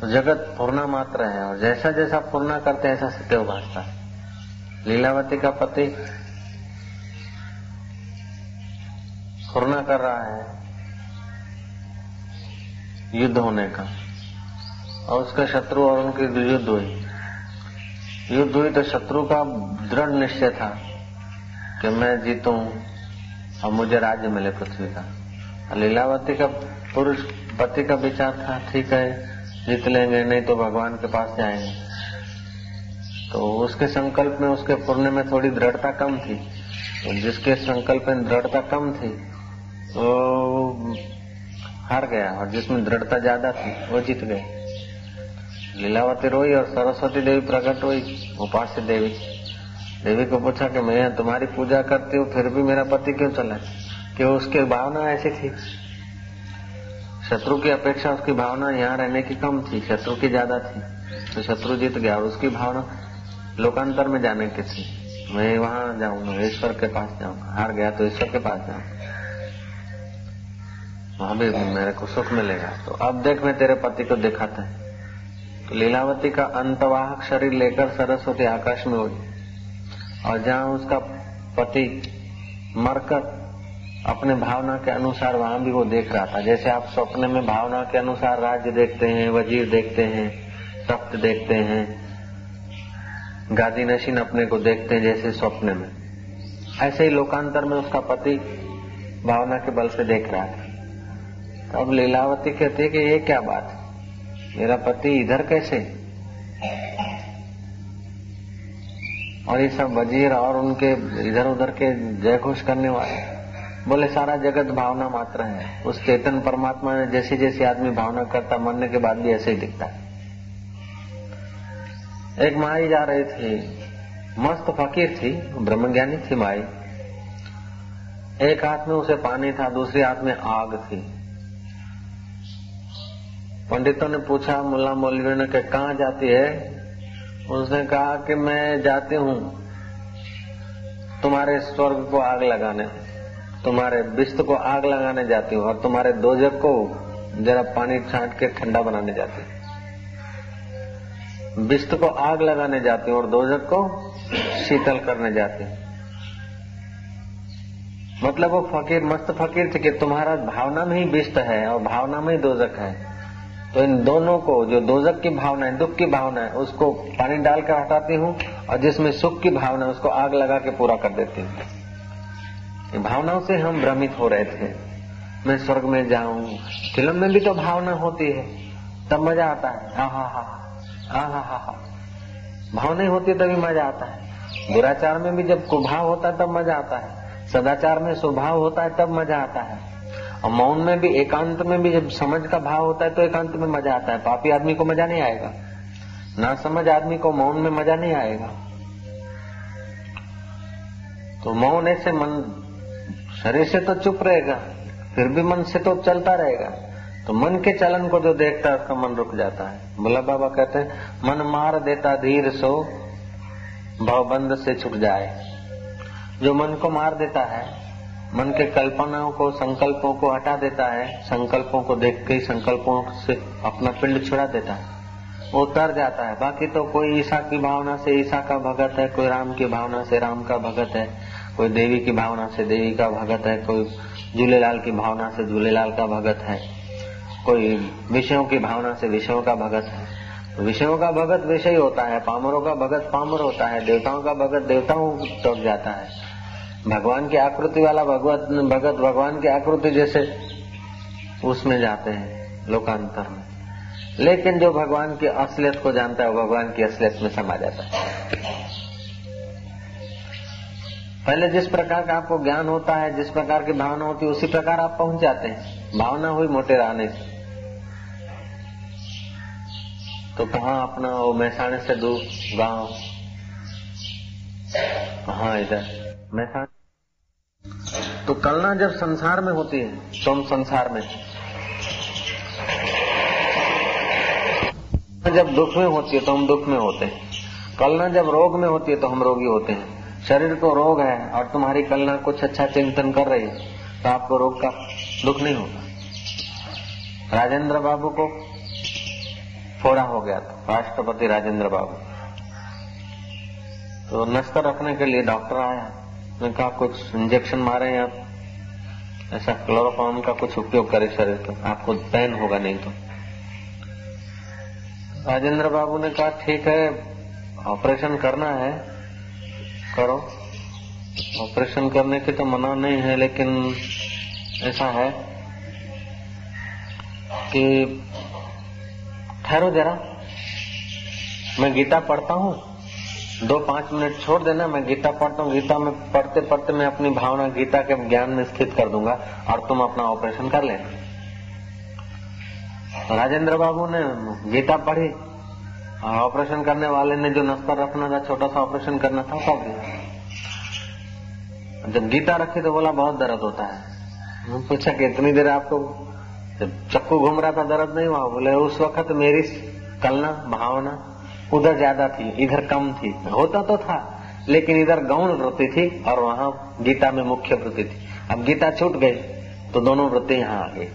तो जगत पूर्णा मात्र है और जैसा जैसा पूर्णा करते हैं ऐसा सदैव भासता है। लीलावती का पति पूर्णा कर रहा है युद्ध होने का और उसके शत्रु और उनकी युद्ध हुई तो शत्रु का दृढ़ निश्चय था कि मैं जीतूं और मुझे राज्य मिले पृथ्वी का। लीलावती का पुरुष पति का विचार था ठीक है जीत लेंगे नहीं तो भगवान के पास जाएंगे, तो उसके संकल्प में उसके पुण्य में थोड़ी दृढ़ता कम थी। तो जिसके संकल्प में दृढ़ता कम थी तो हार गया और जिसमें दृढ़ता ज्यादा थी वो जीत गए। लीलावती रोई और सरस्वती देवी प्रकट हुई उपास्य देवी। देवी को पूछा कि मैं तुम्हारी पूजा करती हूँ फिर भी मेरा पति क्यों चला, कि उसकी भावना ऐसी थी। शत्रु की अपेक्षा उसकी भावना यहाँ रहने की कम थी, शत्रु की ज्यादा थी तो शत्रु जीत गया और उसकी भावना लोकांतर में जाने की थी, मैं वहाँ जाऊंगा ईश्वर के पास जाऊंगा, हार गया तो ईश्वर के पास जाऊंगा वहां भी मेरे को सुख मिलेगा। तो अब देख मैं तेरे पति को दिखाता है। तो लीलावती का अंतवाहक शरीर लेकर सरस्वती आकाश में उड़ी और जहाँ उसका पति मरकर अपने भावना के अनुसार वहाँ भी वो देख रहा था। जैसे आप सपने में भावना के अनुसार राज्य देखते हैं, वजीर देखते हैं, तख्त देखते हैं, गादी नशीन अपने को देखते हैं जैसे सपने में, ऐसे ही लोकांतर में उसका पति भावना के बल से देख रहा था। तो अब लीलावती कहती है कि ये क्या बात, मेरा पति इधर कैसे और ये सब वजीर और उनके इधर उधर के जयघोष करने वाले। बोले सारा जगत भावना मात्र है। उस चेतन परमात्मा ने जैसे जैसे आदमी भावना करता मरने के बाद भी ऐसे ही दिखता है। एक माई जा रही थी, मस्त फकीर थी, ब्रह्मज्ञानी थी माई। एक हाथ में उसे पानी था, दूसरे हाथ में आग थी। पंडितों ने पूछा मुल्ला मौलवियों ने कि कहाँ जाती है, उसने कहा कि मैं जाती हूँ तुम्हारे स्वर्ग को आग लगाने, तुम्हारे बिस्त को आग लगाने जाती हूँ और तुम्हारे दोजक को जरा पानी छांट के ठंडा बनाने जाती हूँ। बिस्त को आग लगाने जाती हूँ और दोजक को शीतल करने जाती हूँ। मतलब वो फकीर मस्त फकीर थे कि तुम्हारा भावना में ही बिस्त है और भावना में ही दोजक है, तो इन दोनों को, जो दोजक की भावना है, दुख की भावना है, उसको पानी डालकर हटाती हूँ और जिसमें सुख की भावना है उसको आग लगा के पूरा कर देती हूँ। भावनाओं से हम भ्रमित हो रहे थे। मैं स्वर्ग में जाऊं, फिल्म में भी तो भावना होती है तब मजा आता है, आहा हा। भावना होती है तभी मजा आता है। दुराचार में भी जब कुभाव होता है तब मजा आता है, सदाचार में स्वभाव होता है तब मजा आता है, और मौन में भी एकांत में भी जब समझ का भाव होता है तो एकांत में मजा आता है। पापी आदमी को मजा नहीं आएगा, ना समझ आदमी को मौन में मजा नहीं आएगा। तो मौन ऐसे मन शरीर से तो चुप रहेगा फिर भी मन से तो चलता रहेगा, तो मन के चलन को जो देखता है उसका मन रुक जाता है। भोला बाबा कहते हैं मन मार देता धीर सो भवबंध से छूट जाए। जो मन को मार देता है, मन के कल्पनाओं को संकल्पों को हटा देता है, संकल्पों को देख के संकल्पों से अपना पिंड छुड़ा देता है, वो तर जाता है। बाकी तो कोई ईसा की भावना से ईसा का भगत है, कोई राम की भावना से राम का भगत है, कोई देवी की भावना से देवी का भगत है, कोई झूलेलाल की भावना से झूलेलाल का भगत है, कोई विषयों की भावना से विषयों का भगत है। विषयों का भगत विषय होता है, पामरों का भगत पामर होता है, देवताओं का भगत देवताओं तक जाता है। भगवान की आकृति वाला भगत भगवान की आकृति जैसे उसमें जाते हैं लोकांतर में, लेकिन जो भगवान की असलियत को जानता है वो भगवान की असलियत में समा जाता है। पहले जिस प्रकार का आपको ज्ञान होता है, जिस प्रकार की भावना होती है, उसी प्रकार आप पहुंच जाते हैं। भावना हुई मोटेराने से, तो कहाँ अपना वो मेहसाणे से दूर गांव, कहाँ इधर मेहसाणे। तो कलना जब संसार में होती है तो हम संसार में, जब दुख में होती है तो हम दुख में होते हैं, कलना जब रोग में होती है तो हम रोगी होते हैं। शरीर को रोग है और तुम्हारी कलना कुछ अच्छा चिंतन कर रही है तो आपको रोग का दुख नहीं होगा। राजेंद्र बाबू को फोड़ा हो गया था राष्ट्रपति राजेंद्र बाबू। तो नस्तर रखने के लिए डॉक्टर आया, उसने कहा कुछ इंजेक्शन मारे आप, ऐसा क्लोरोफॉर्म का कुछ उपयोग करे शरीर तो आपको पेन होगा नहीं तो। राजेंद्र बाबू ने कहा ठीक है ऑपरेशन करना है करो, ऑपरेशन करने की तो मना नहीं है, लेकिन ऐसा है कि ठहरो जरा मैं गीता पढ़ता हूँ 2-5 मिनट छोड़ देना, मैं गीता पढ़ता हूँ, गीता में पढ़ते पढ़ते मैं अपनी भावना गीता के ज्ञान में स्थित कर दूंगा और तुम अपना ऑपरेशन कर लेना। राजेंद्र बाबू ने गीता पढ़ी और ऑपरेशन करने वाले ने जो नस्तर रखना था छोटा सा ऑपरेशन करना था कर दिया। जब गीता रखी तो बोला बहुत दर्द होता है। पूछा कि इतनी देर आपको जब चक्कू घूम रहा था दर्द नहीं हुआ? बोले उस वक्त मेरी कलना भावना उधर ज्यादा थी, इधर कम थी, होता तो था लेकिन इधर गौण वृत्ति थी और वहाँ गीता में मुख्य वृत्ति थी। अब गीता छूट गई तो दोनों वृत्ति यहाँ आ गई।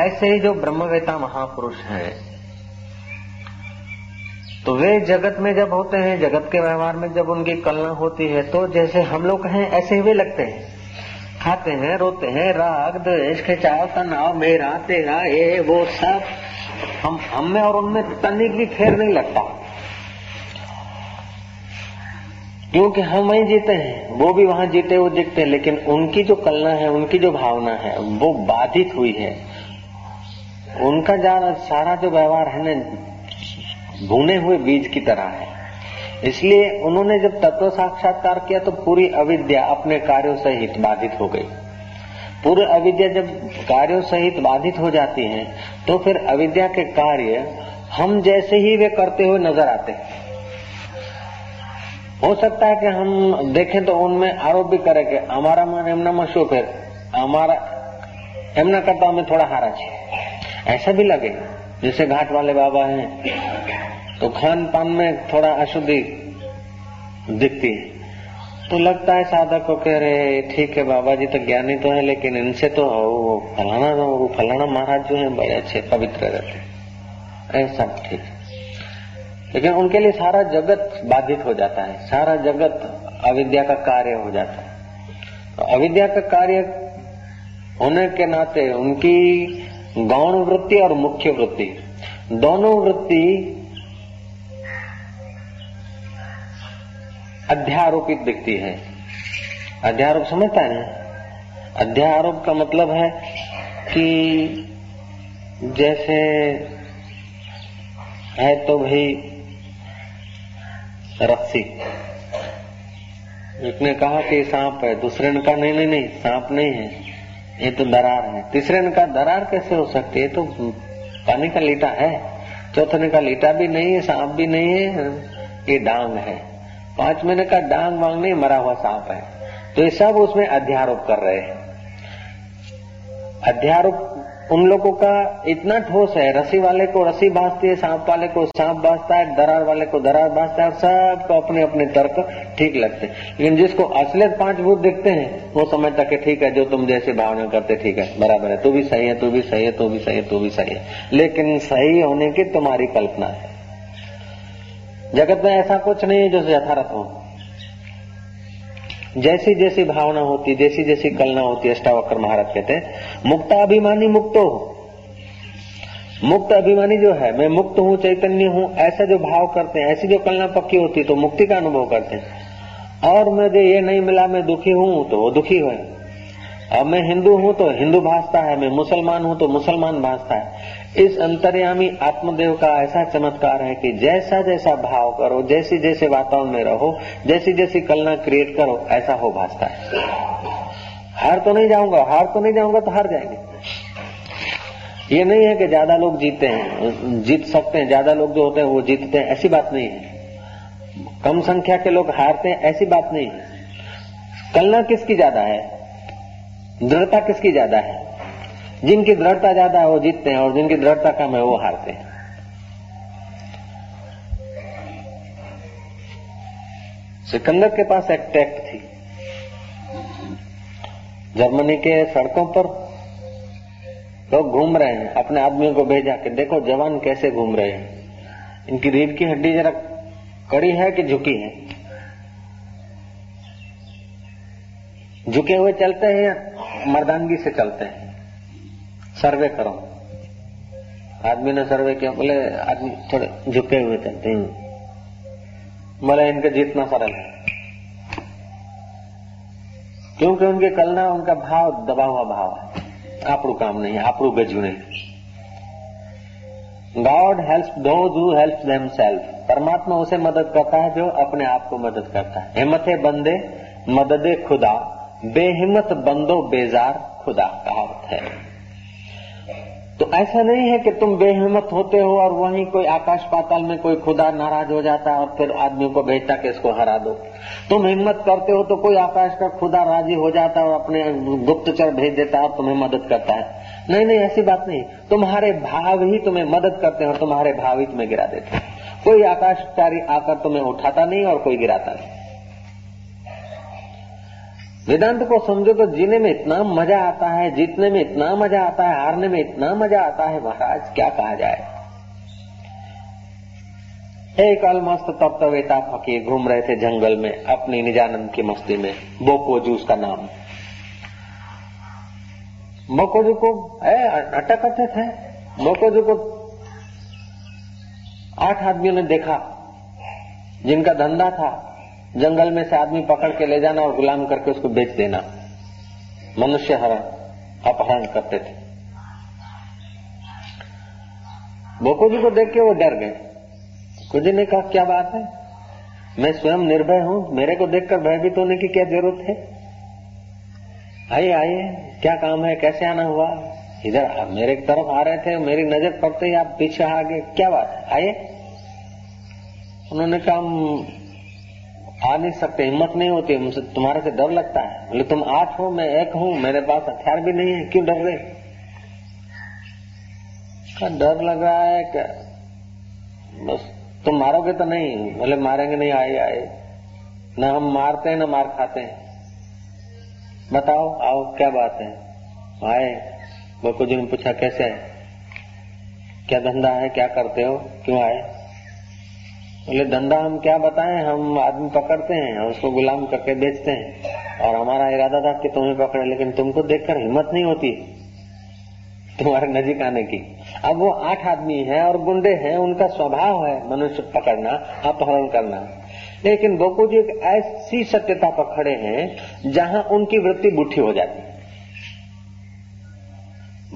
ऐसे ही जो ब्रह्मवेत्ता महापुरुष हैं तो वे जगत में जब होते हैं, जगत के व्यवहार में जब उनकी कलना होती है तो जैसे हम लोग हैं ऐसे ही वे लगते हैं, खाते हैं, रोते हैं, राग द्वेष खिंचाव तनाव मेरा तेरा ये वो सब हम में और उनमें तनिक भी फेर नहीं लगता, क्योंकि हम वहीं जीते हैं, वो भी वहां जीते वो दिखते हैं, लेकिन उनकी जो कलना है, उनकी जो भावना है वो बाधित हुई है। उनका सारा जो व्यवहार है ना भुने हुए बीज की तरह है। इसलिए उन्होंने जब तत्व साक्षात्कार किया तो पूरी अविद्या अपने कार्यों सहित बाधित हो गई। पूरी अविद्या जब कार्यों सहित बाधित हो जाती है तो फिर अविद्या के कार्य हम जैसे ही वे करते हुए नजर आते हैं। हो सकता है कि हम देखें तो उनमें आरोप भी करें कि हमारा मन एमना मशहूर फिर हमारा एमना करता हमें थोड़ा हारा चाहिए, ऐसा भी लगे। जैसे घाट वाले बाबा हैं तो खान पान में थोड़ा अशुद्धि दिखती है तो लगता है साधक को कह रहे ठीक है बाबा जी तो ज्ञानी तो है लेकिन इनसे तो वो फलाना महाराज जो है बड़े अच्छे पवित्र रहते हैं सब ठीक है, लेकिन उनके लिए सारा जगत बाधित हो जाता है, सारा जगत अविद्या का कार्य हो जाता है। तो अविद्या का कार्य होने के नाते उनकी गौण वृत्ति और मुख्य वृत्ति दोनों वृत्ति अध्यारोपित दिखती है। अध्यारोप समझता है ना? अध्यारोप का मतलब है कि जैसे है तो भाई रस्सी, एक ने कहा कि सांप है, दूसरे ने कहा नहीं सांप नहीं है ये तो दरार है, तीसरे ने कहा दरार कैसे हो सकती है तो पानी का लीटा है, चौथे ने कहा लीटा भी नहीं है सांप भी नहीं है ये डांग है, पांचवें ने कहा डांग वांग नहीं मरा हुआ सांप है। तो ये सब उसमें अध्यारोप कर रहे हैं। अध्यारोप उन लोगों का इतना ठोस है, रस्सी वाले को रस्सी भासती है, सांप वाले को सांप भासता है, दरार वाले को दरार भासता है और सबको अपने अपने तर्क ठीक लगते हैं। लेकिन जिसको असलियत 5 भूत दिखते हैं वो समझता है ठीक है जो तुम जैसे भावना करते ठीक है बराबर है, तू भी सही है, तू भी सही है, तू भी सही है, तू भी सही है, लेकिन सही होने की तुम्हारी कल्पना है। जगत में ऐसा कुछ नहीं है जो यथार्थ हो। जैसी जैसी भावना होती, जैसी जैसी कलना होती, अष्टावक्र महाराज कहते हैं मुक्त अभिमानी मुक्तो। मुक्त अभिमानी जो है मैं मुक्त हूँ चैतन्य हूँ ऐसा जो भाव करते हैं, ऐसी जो कलना पक्की होती तो मुक्ति का अनुभव करते हैं। और मुझे ये नहीं मिला मैं दुखी हूँ तो वो दुखी हुए, अब मैं हिंदू हूँ तो हिंदू भासता है, मैं मुसलमान हूँ तो मुसलमान भासता है। इस अंतर्यामी आत्मदेव का ऐसा चमत्कार है कि जैसा जैसा भाव करो, जैसे जैसे वातावरण में रहो, जैसी जैसी कलना क्रिएट करो ऐसा हो भासता है। हार तो नहीं जाऊंगा तो हार जाएंगे। ये नहीं है कि ज्यादा लोग जीते हैं, जीत सकते हैं, ज्यादा लोग जो होते हैं वो जीतते हैं ऐसी बात नहीं है, कम संख्या के लोग हारते हैं ऐसी बात नहीं है। कलना किसकी ज्यादा है, दृढ़ता किसकी ज्यादा है, जिनकी दृढ़ता ज्यादा है वो जीतते हैं और जिनकी दृढ़ता कम है वो हारते हैं। सिकंदर के पास एक टैक्ट थी, जर्मनी के सड़कों पर लोग घूम रहे हैं, अपने आदमियों को भेजा कि देखो जवान कैसे घूम रहे हैं, इनकी रीढ़ की हड्डी जरा कड़ी है कि झुकी है? झुके हुए चलते हैं या मर्दानगी से चलते हैं? सर्वे करो। आदमी ने सर्वे किया, बोले आदमी थोड़े झुके हुए चलते हैं। बोले इनके जीतना सरल है, क्योंकि उनके कलना, उनका भाव दबा हुआ भाव है। आपड़ू काम नहीं, आपड़ू गजू नहीं। God helps those who help themselves. परमात्मा उसे मदद करता है जो अपने आप को मदद करता है। हिम्मत है बंदे मददे खुदा, बेहिम्मत बंदो बेजार खुदा, कहावत है। तो ऐसा नहीं है कि तुम बेहिम्मत होते हो और वहीं कोई आकाश पाताल में कोई खुदा नाराज हो जाता और फिर आदमियों को भेजता कि इसको हरा दो। तुम हिम्मत करते हो तो कोई आकाश का खुदा राजी हो जाता और अपने गुप्तचर भेज देता और तुम्हें मदद करता है। नहीं नहीं, ऐसी बात नहीं। तुम्हारे भाव ही तुम्हें मदद करते हो, तुम्हारे भाव ही तुम्हें गिरा देते हैं। कोई आकाशकारी आकर तुम्हें उठाता नहीं और कोई गिराता नहीं। वेदांत को समझो तो जीने में इतना मजा आता है, जीतने में इतना मजा आता है, हारने में इतना मजा आता है, महाराज क्या कहा जाए। एक अलमस्त तप्तवेता फकीर घूम रहे थे जंगल में अपनी निजानंद की मस्ती में। बोकोजू उसका नाम। बोकोजू को अटक करते थे। बोकोजू को 8 आदमियों ने देखा जिनका धंधा था जंगल में से आदमी पकड़ के ले जाना और गुलाम करके उसको बेच देना, मनुष्य हरण अपहरण करते थे। बोकोजी को देख के वो डर गए। कुछ ने कहा क्या बात है, मैं स्वयं निर्भय हूँ, मेरे को देखकर भयभीत होने की क्या जरूरत है। आइए आइए, क्या काम है, कैसे आना हुआ? इधर आप मेरे तरफ आ रहे थे, मेरी नजर पड़ते ही आप पीछे आ गए, क्या बात है, आइए। उन्होंने कहा आ नहीं सकते, हिम्मत नहीं होती, हमसे तुम्हारे से डर लगता है। बोले तुम 8 हो, मैं 1 हूँ, मेरे पास हथियार भी नहीं है, क्यों डर रहे? डर लग रहा है क्या? बस तुम मारोगे तो नहीं? बोले मारेंगे नहीं, आए आए, ना हम मारते हैं ना मार खाते हैं, बताओ आओ क्या बात है। आए। बको जी ने पूछा कैसे है, क्या धंधा है, क्या करते हो, क्यों आए? बोले धंधा हम क्या बताएं, हम आदमी पकड़ते हैं और उसको गुलाम करके बेचते हैं, और हमारा इरादा था कि तुम्हें पकड़े, लेकिन तुमको देखकर हिम्मत नहीं होती तुम्हारे नजीक आने की। अब वो 8 आदमी हैं और गुंडे हैं, उनका स्वभाव है मनुष्य पकड़ना, अपहरण करना। लेकिन बोकू जी एक ऐसी सत्यता पर खड़े हैं जहाँ उनकी वृत्ति बूठी हो जाती।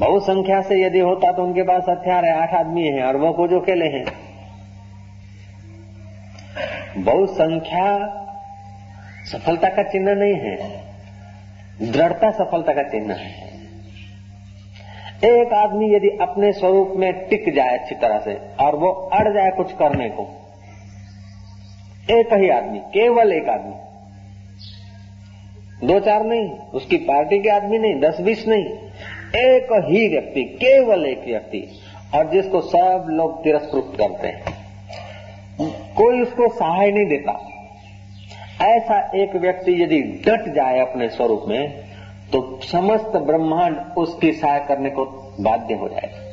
बहुसंख्या से यदि होता तो उनके पास हथियार है, 8 आदमी है और बोकू जो अकेले हैं। बहुसंख्या सफलता का चिन्ह नहीं है, दृढ़ता सफलता का चिन्ह है। एक आदमी यदि अपने स्वरूप में टिक जाए अच्छी तरह से और वो अड़ जाए कुछ करने को, एक ही आदमी, केवल एक आदमी, 2-4 नहीं, उसकी पार्टी के आदमी नहीं, 10-20 नहीं, एक ही व्यक्ति, केवल एक व्यक्ति, और जिसको सब लोग तिरस्कृत करते हैं, कोई उसको सहाय नहीं देता, ऐसा एक व्यक्ति यदि डट जाए अपने स्वरूप में तो समस्त ब्रह्मांड उसकी सहाय करने को बाध्य हो जाएगा।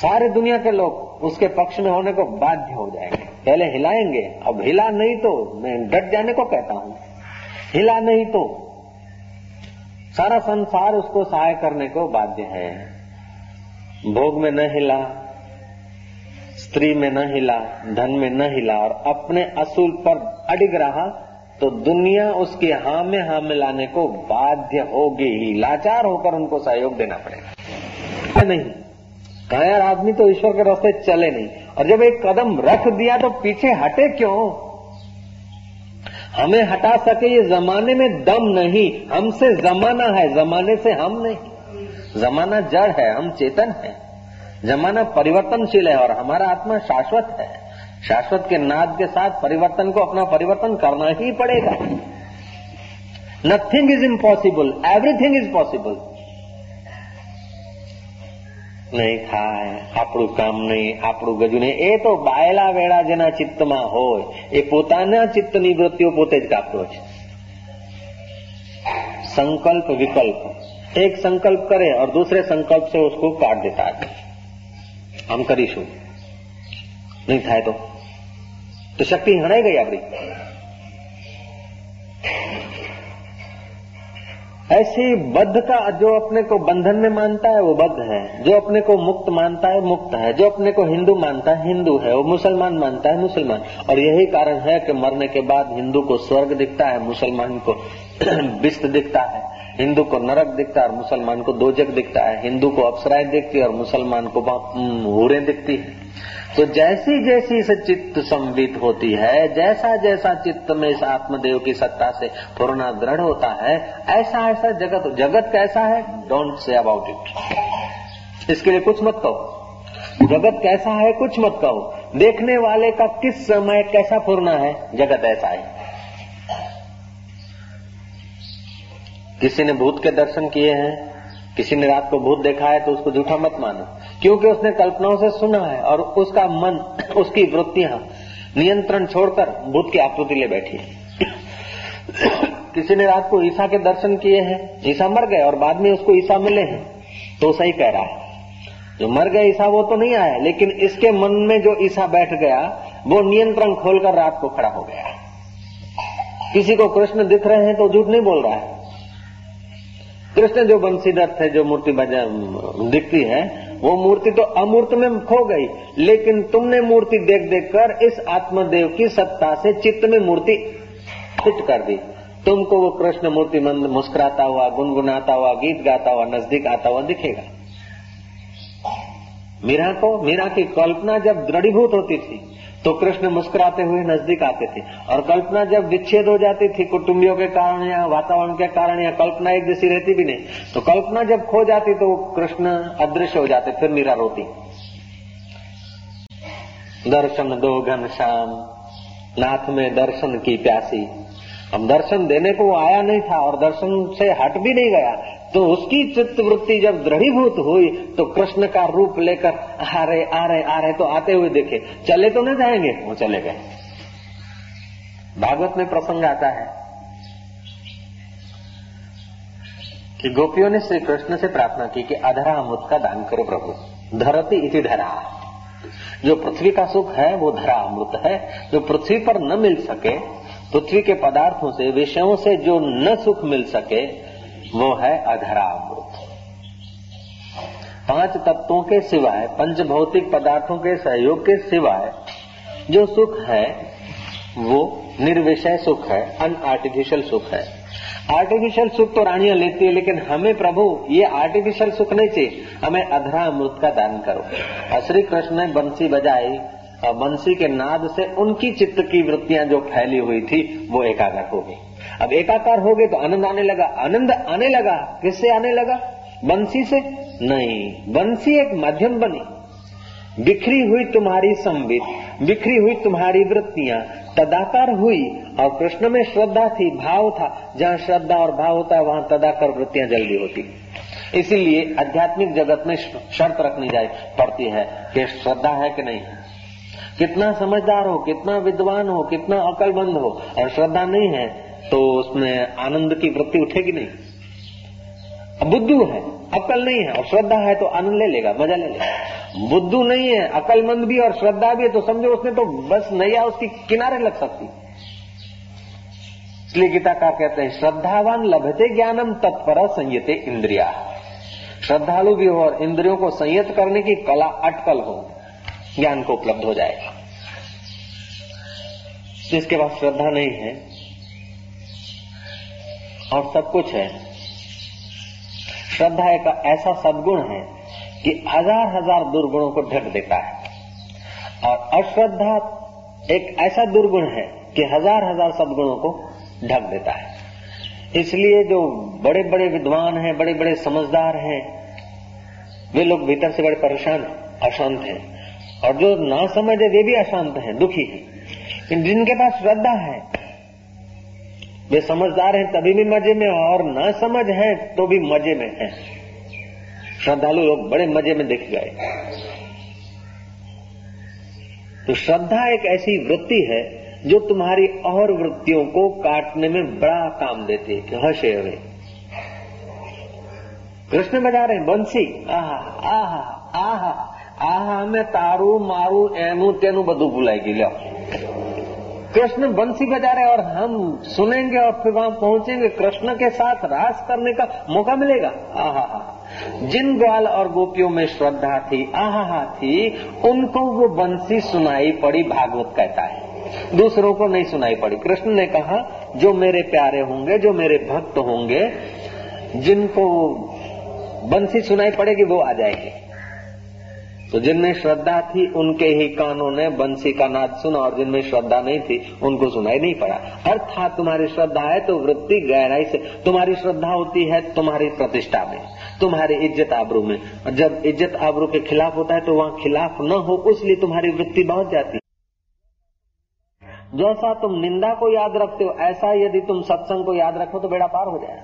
सारे दुनिया के लोग उसके पक्ष में होने को बाध्य हो जाएंगे। पहले हिलाएंगे, अब हिला नहीं तो मैं डट जाने को कहता हूँ, हिला नहीं तो सारा संसार उसको सहाय करने को बाध्य है। भोग में न हिला, स्त्री में न हिला, धन में न हिला, और अपने असूल पर अड़िग रहा तो दुनिया उसके हाँ में हाँ मिलाने को बाध्य होगी ही। लाचार होकर उनको सहयोग देना पड़ेगा। नहीं कहा यार, आदमी तो ईश्वर के रास्ते चले नहीं, और जब एक कदम रख दिया तो पीछे हटे क्यों? हमें हटा सके ये जमाने में दम नहीं, हमसे जमाना है, जमाने से हम नहीं। जमाना जड़ है, हम चेतन है। जमाना परिवर्तनशील है और हमारा आत्मा शाश्वत है। शाश्वत के नाद के साथ परिवर्तन को अपना परिवर्तन करना ही पड़ेगा। Nothing is impossible, everything is possible. नहीं થાય, આપણું કામ નહીં, આપણું ગજુ નહીં, એ તો બાયલા વેળા જેના ચિત્તમાં હોય એ પોતાના ચિત્તની વૃત્તિઓ પોતે જ કાપતો છે। સંકલ્પ વિકલ્પ, एक संकल्प करे और दूसरे संकल्प से उसको काट देता है। આમ કરીશું, નહીં થાય તો શક્તિ હણાઈ ગઈ આપણી। ऐसी बद्ध का, जो अपने को बंधन में मानता है वो बद्ध है, जो अपने को मुक्त मानता है मुक्त है, जो अपने को हिंदू मानता है हिंदू है, वो मुसलमान मानता है मुसलमान। और यही कारण है कि मरने के बाद हिंदू को स्वर्ग दिखता है, मुसलमान को विश्व दिखता है, हिंदू को नरक दिखता है और मुसलमान को दोजक दिखता है, हिंदू को अप्सराएं दिखती है और मुसलमान को हूरें दिखती है। तो जैसी जैसी से चित्त संवित होती है, जैसा जैसा चित्त में इस आत्मदेव की सत्ता से पूर्ण दृढ़ होता है, ऐसा ऐसा जगत। जगत कैसा है, डोंट से अबाउट इट, इसके लिए कुछ मत कहो। जगत कैसा है कुछ मत कहो, देखने वाले का किस समय कैसा पूर्ण है, जगत ऐसा है। किसी ने भूत के दर्शन किए हैं, किसी ने रात को भूत देखा है, तो उसको झूठा मत मानो, क्योंकि उसने कल्पनाओं से सुना है और उसका मन, उसकी वृत्तियां नियंत्रण छोड़कर भूत की आकृति ले बैठी है। किसी ने रात को ईसा के दर्शन किए हैं, ईसा मर गए और बाद में उसको ईसा मिले हैं, तो सही कह रहा है। जो मर गए ईसा वो तो नहीं आया, लेकिन इसके मन में जो ईसा बैठ गया वो नियंत्रण खोलकर रात को खड़ा हो गया। किसी को कृष्ण दिख रहे हैं तो झूठ नहीं बोल रहा है, कृष्ण जो बंसीधर थे, जो मूर्ति दिखती है वो मूर्ति तो अमूर्त में खो गई, लेकिन तुमने मूर्ति देख देख कर इस आत्मदेव की सत्ता से चित्त में मूर्ति फिट कर दी। तुमको वो कृष्ण मूर्ति मंद मुस्कुराता हुआ, गुनगुनाता हुआ, गीत गाता हुआ, नजदीक आता हुआ दिखेगा। मीरा को, मीरा की कल्पना जब दृढ़ीभूत होती थी तो कृष्ण मुस्कुराते हुए नजदीक आते थे, और कल्पना जब विच्छेद हो जाती थी कुटुंबियों के कारण या वातावरण के कारण, या कल्पना एक जैसी रहती भी नहीं, तो कल्पना जब खो जाती तो कृष्ण अदृश्य हो जाते, फिर मीरा रोती। दर्शन दो घन श्याम नाथ में दर्शन की प्यासी। हम दर्शन देने को आया नहीं था और दर्शन से हट भी नहीं गया, तो उसकी चित्तवृत्ति जब दृढ़ीभूत हुई तो कृष्ण का रूप लेकर आ रहे तो आते हुए देखे, चले तो नहीं जाएंगे, वो चले गए। भागवत में प्रसंग आता है कि गोपियों ने श्री कृष्ण से प्रार्थना की कि अधरा अमृत का दान करो प्रभु। धरती इति धरा, जो पृथ्वी का सुख है वो धरा अमृत है, जो पृथ्वी पर न मिल सके, पृथ्वी के पदार्थों से विषयों से जो न सुख मिल सके वो है अधरा अमृत। पांच तत्वों के सिवाय, पंच भौतिक पदार्थों के सहयोग के सिवाय जो सुख है वो निर्विषय सुख है, अन आर्टिफिशियल सुख है। आर्टिफिशियल सुख तो रानियां लेती है, लेकिन हमें प्रभु ये आर्टिफिशियल सुख नहीं चाहिए, हमें अधरा अमृत का दान करो। श्री कृष्ण ने बंसी बजाई और बंसी के नाद से उनकी चित्त की वृत्तियां जो फैली हुई थी वो एकाग्र हो गई। अब एकाकार हो गए तो आनंद आने लगा। आनंद आने लगा किससे आने लगा, बंसी से नहीं, बंसी एक माध्यम बनी। बिखरी हुई तुम्हारी संवित, बिखरी हुई तुम्हारी वृत्तियां तदाकार हुई, और कृष्ण में श्रद्धा थी, भाव था। जहाँ श्रद्धा और भाव होता है वहाँ तदाकार वृत्तियां जल्दी होती। इसीलिए आध्यात्मिक जगत में शर्त रखनी पड़ती है कि श्रद्धा है कि नहीं। कितना समझदार हो, कितना विद्वान हो, कितना अकलमंद हो, और श्रद्धा नहीं है तो उसमें आनंद की वृत्ति उठेगी नहीं। बुद्धू है, अकल नहीं है और श्रद्धा है तो आनंद ले लेगा, मजा ले लेगा। बुद्धू नहीं है, अकलमंद भी और श्रद्धा भी है, तो समझो उसने तो बस नैया उसकी किनारे लग सकती। इसलिए गीताकार कहते हैं श्रद्धावान लभते ज्ञानम तत्पर संयते इंद्रिया। श्रद्धालु भी हो और इंद्रियों को संयत करने की कला अटकल हो, ज्ञान को उपलब्ध हो जाएगा। जिसके पास श्रद्धा नहीं है और सब कुछ है। श्रद्धा एक ऐसा सद्गुण है कि हजार हजार दुर्गुणों को ढक देता है, और अश्रद्धा एक ऐसा दुर्गुण है कि हजार हजार सद्गुणों को ढक देता है। इसलिए जो बड़े बड़े विद्वान हैं, बड़े बड़े समझदार हैं, वे लोग भीतर से बड़े परेशान अशांत हैं, और जो ना समझे वे भी अशांत हैं, दुखी हैं। जिनके पास श्रद्धा है वे समझदार हैं तभी भी मजे में, और ना समझ है तो भी मजे में है। श्रद्धालु लोग बड़े मजे में दिख गए। तो श्रद्धा एक ऐसी वृत्ति है जो तुम्हारी और वृत्तियों को काटने में बड़ा काम देती है। हशे हुए कृष्ण बजा रहे हैं बंसी, आहा आहा आहा आहा સામે તારું મારું એનું તેનું બધું ભૂલાઈ ગયું લ્યો। कृष्ण बंसी बजा रहे और हम सुनेंगे और फिर वहां पहुंचेंगे, कृष्ण के साथ रास करने का मौका मिलेगा। आहा हा, जिन ग्वाल और गोपियों में श्रद्धा थी, आहा हा थी, उनको वो बंसी सुनाई पड़ी। भागवत कहता है दूसरों को नहीं सुनाई पड़ी। कृष्ण ने कहा जो मेरे प्यारे होंगे, जो मेरे भक्त होंगे, जिनको बंसी सुनाई पड़ेगी वो आ जाएंगे। तो जिनमें श्रद्धा थी उनके ही कानों ने बंसी का नाद सुना और जिनमें श्रद्धा नहीं थी उनको सुनाई नहीं पड़ा। अर्थात तुम्हारी श्रद्धा है तो वृत्ति गहराई से, तुम्हारी श्रद्धा होती है तुम्हारी प्रतिष्ठा में, तुम्हारी इज्जत आबरू में। जब इज्जत आबरू के खिलाफ होता है तो वहाँ खिलाफ न हो, इसलिए तुम्हारी वृत्ति पहुंच जाती है। जैसा तुम निंदा को याद रखते हो ऐसा यदि तुम सत्संग को याद रखो तो बेड़ा पार हो जाए।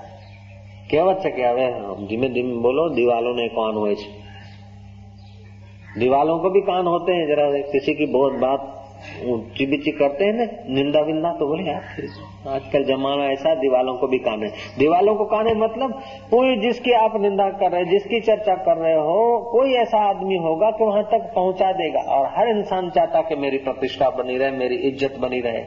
कहेवत है कि अबे धीमे धीमे बोलो, दीवालों ने कान हुए, दीवालों को भी कान होते हैं। जरा किसी की बहुत बात ऊंची बिची करते हैं ना, निंदा विंदा, तो बोले यार आजकल जमाना ऐसा, दीवालों को भी कान है। दीवालों को कान है मतलब कोई जिसकी आप निंदा कर रहे, जिसकी चर्चा कर रहे हो, कोई ऐसा आदमी होगा तो वहां तक पहुंचा देगा। और हर इंसान चाहता कि मेरी प्रतिष्ठा बनी रहे, मेरी इज्जत बनी रहे।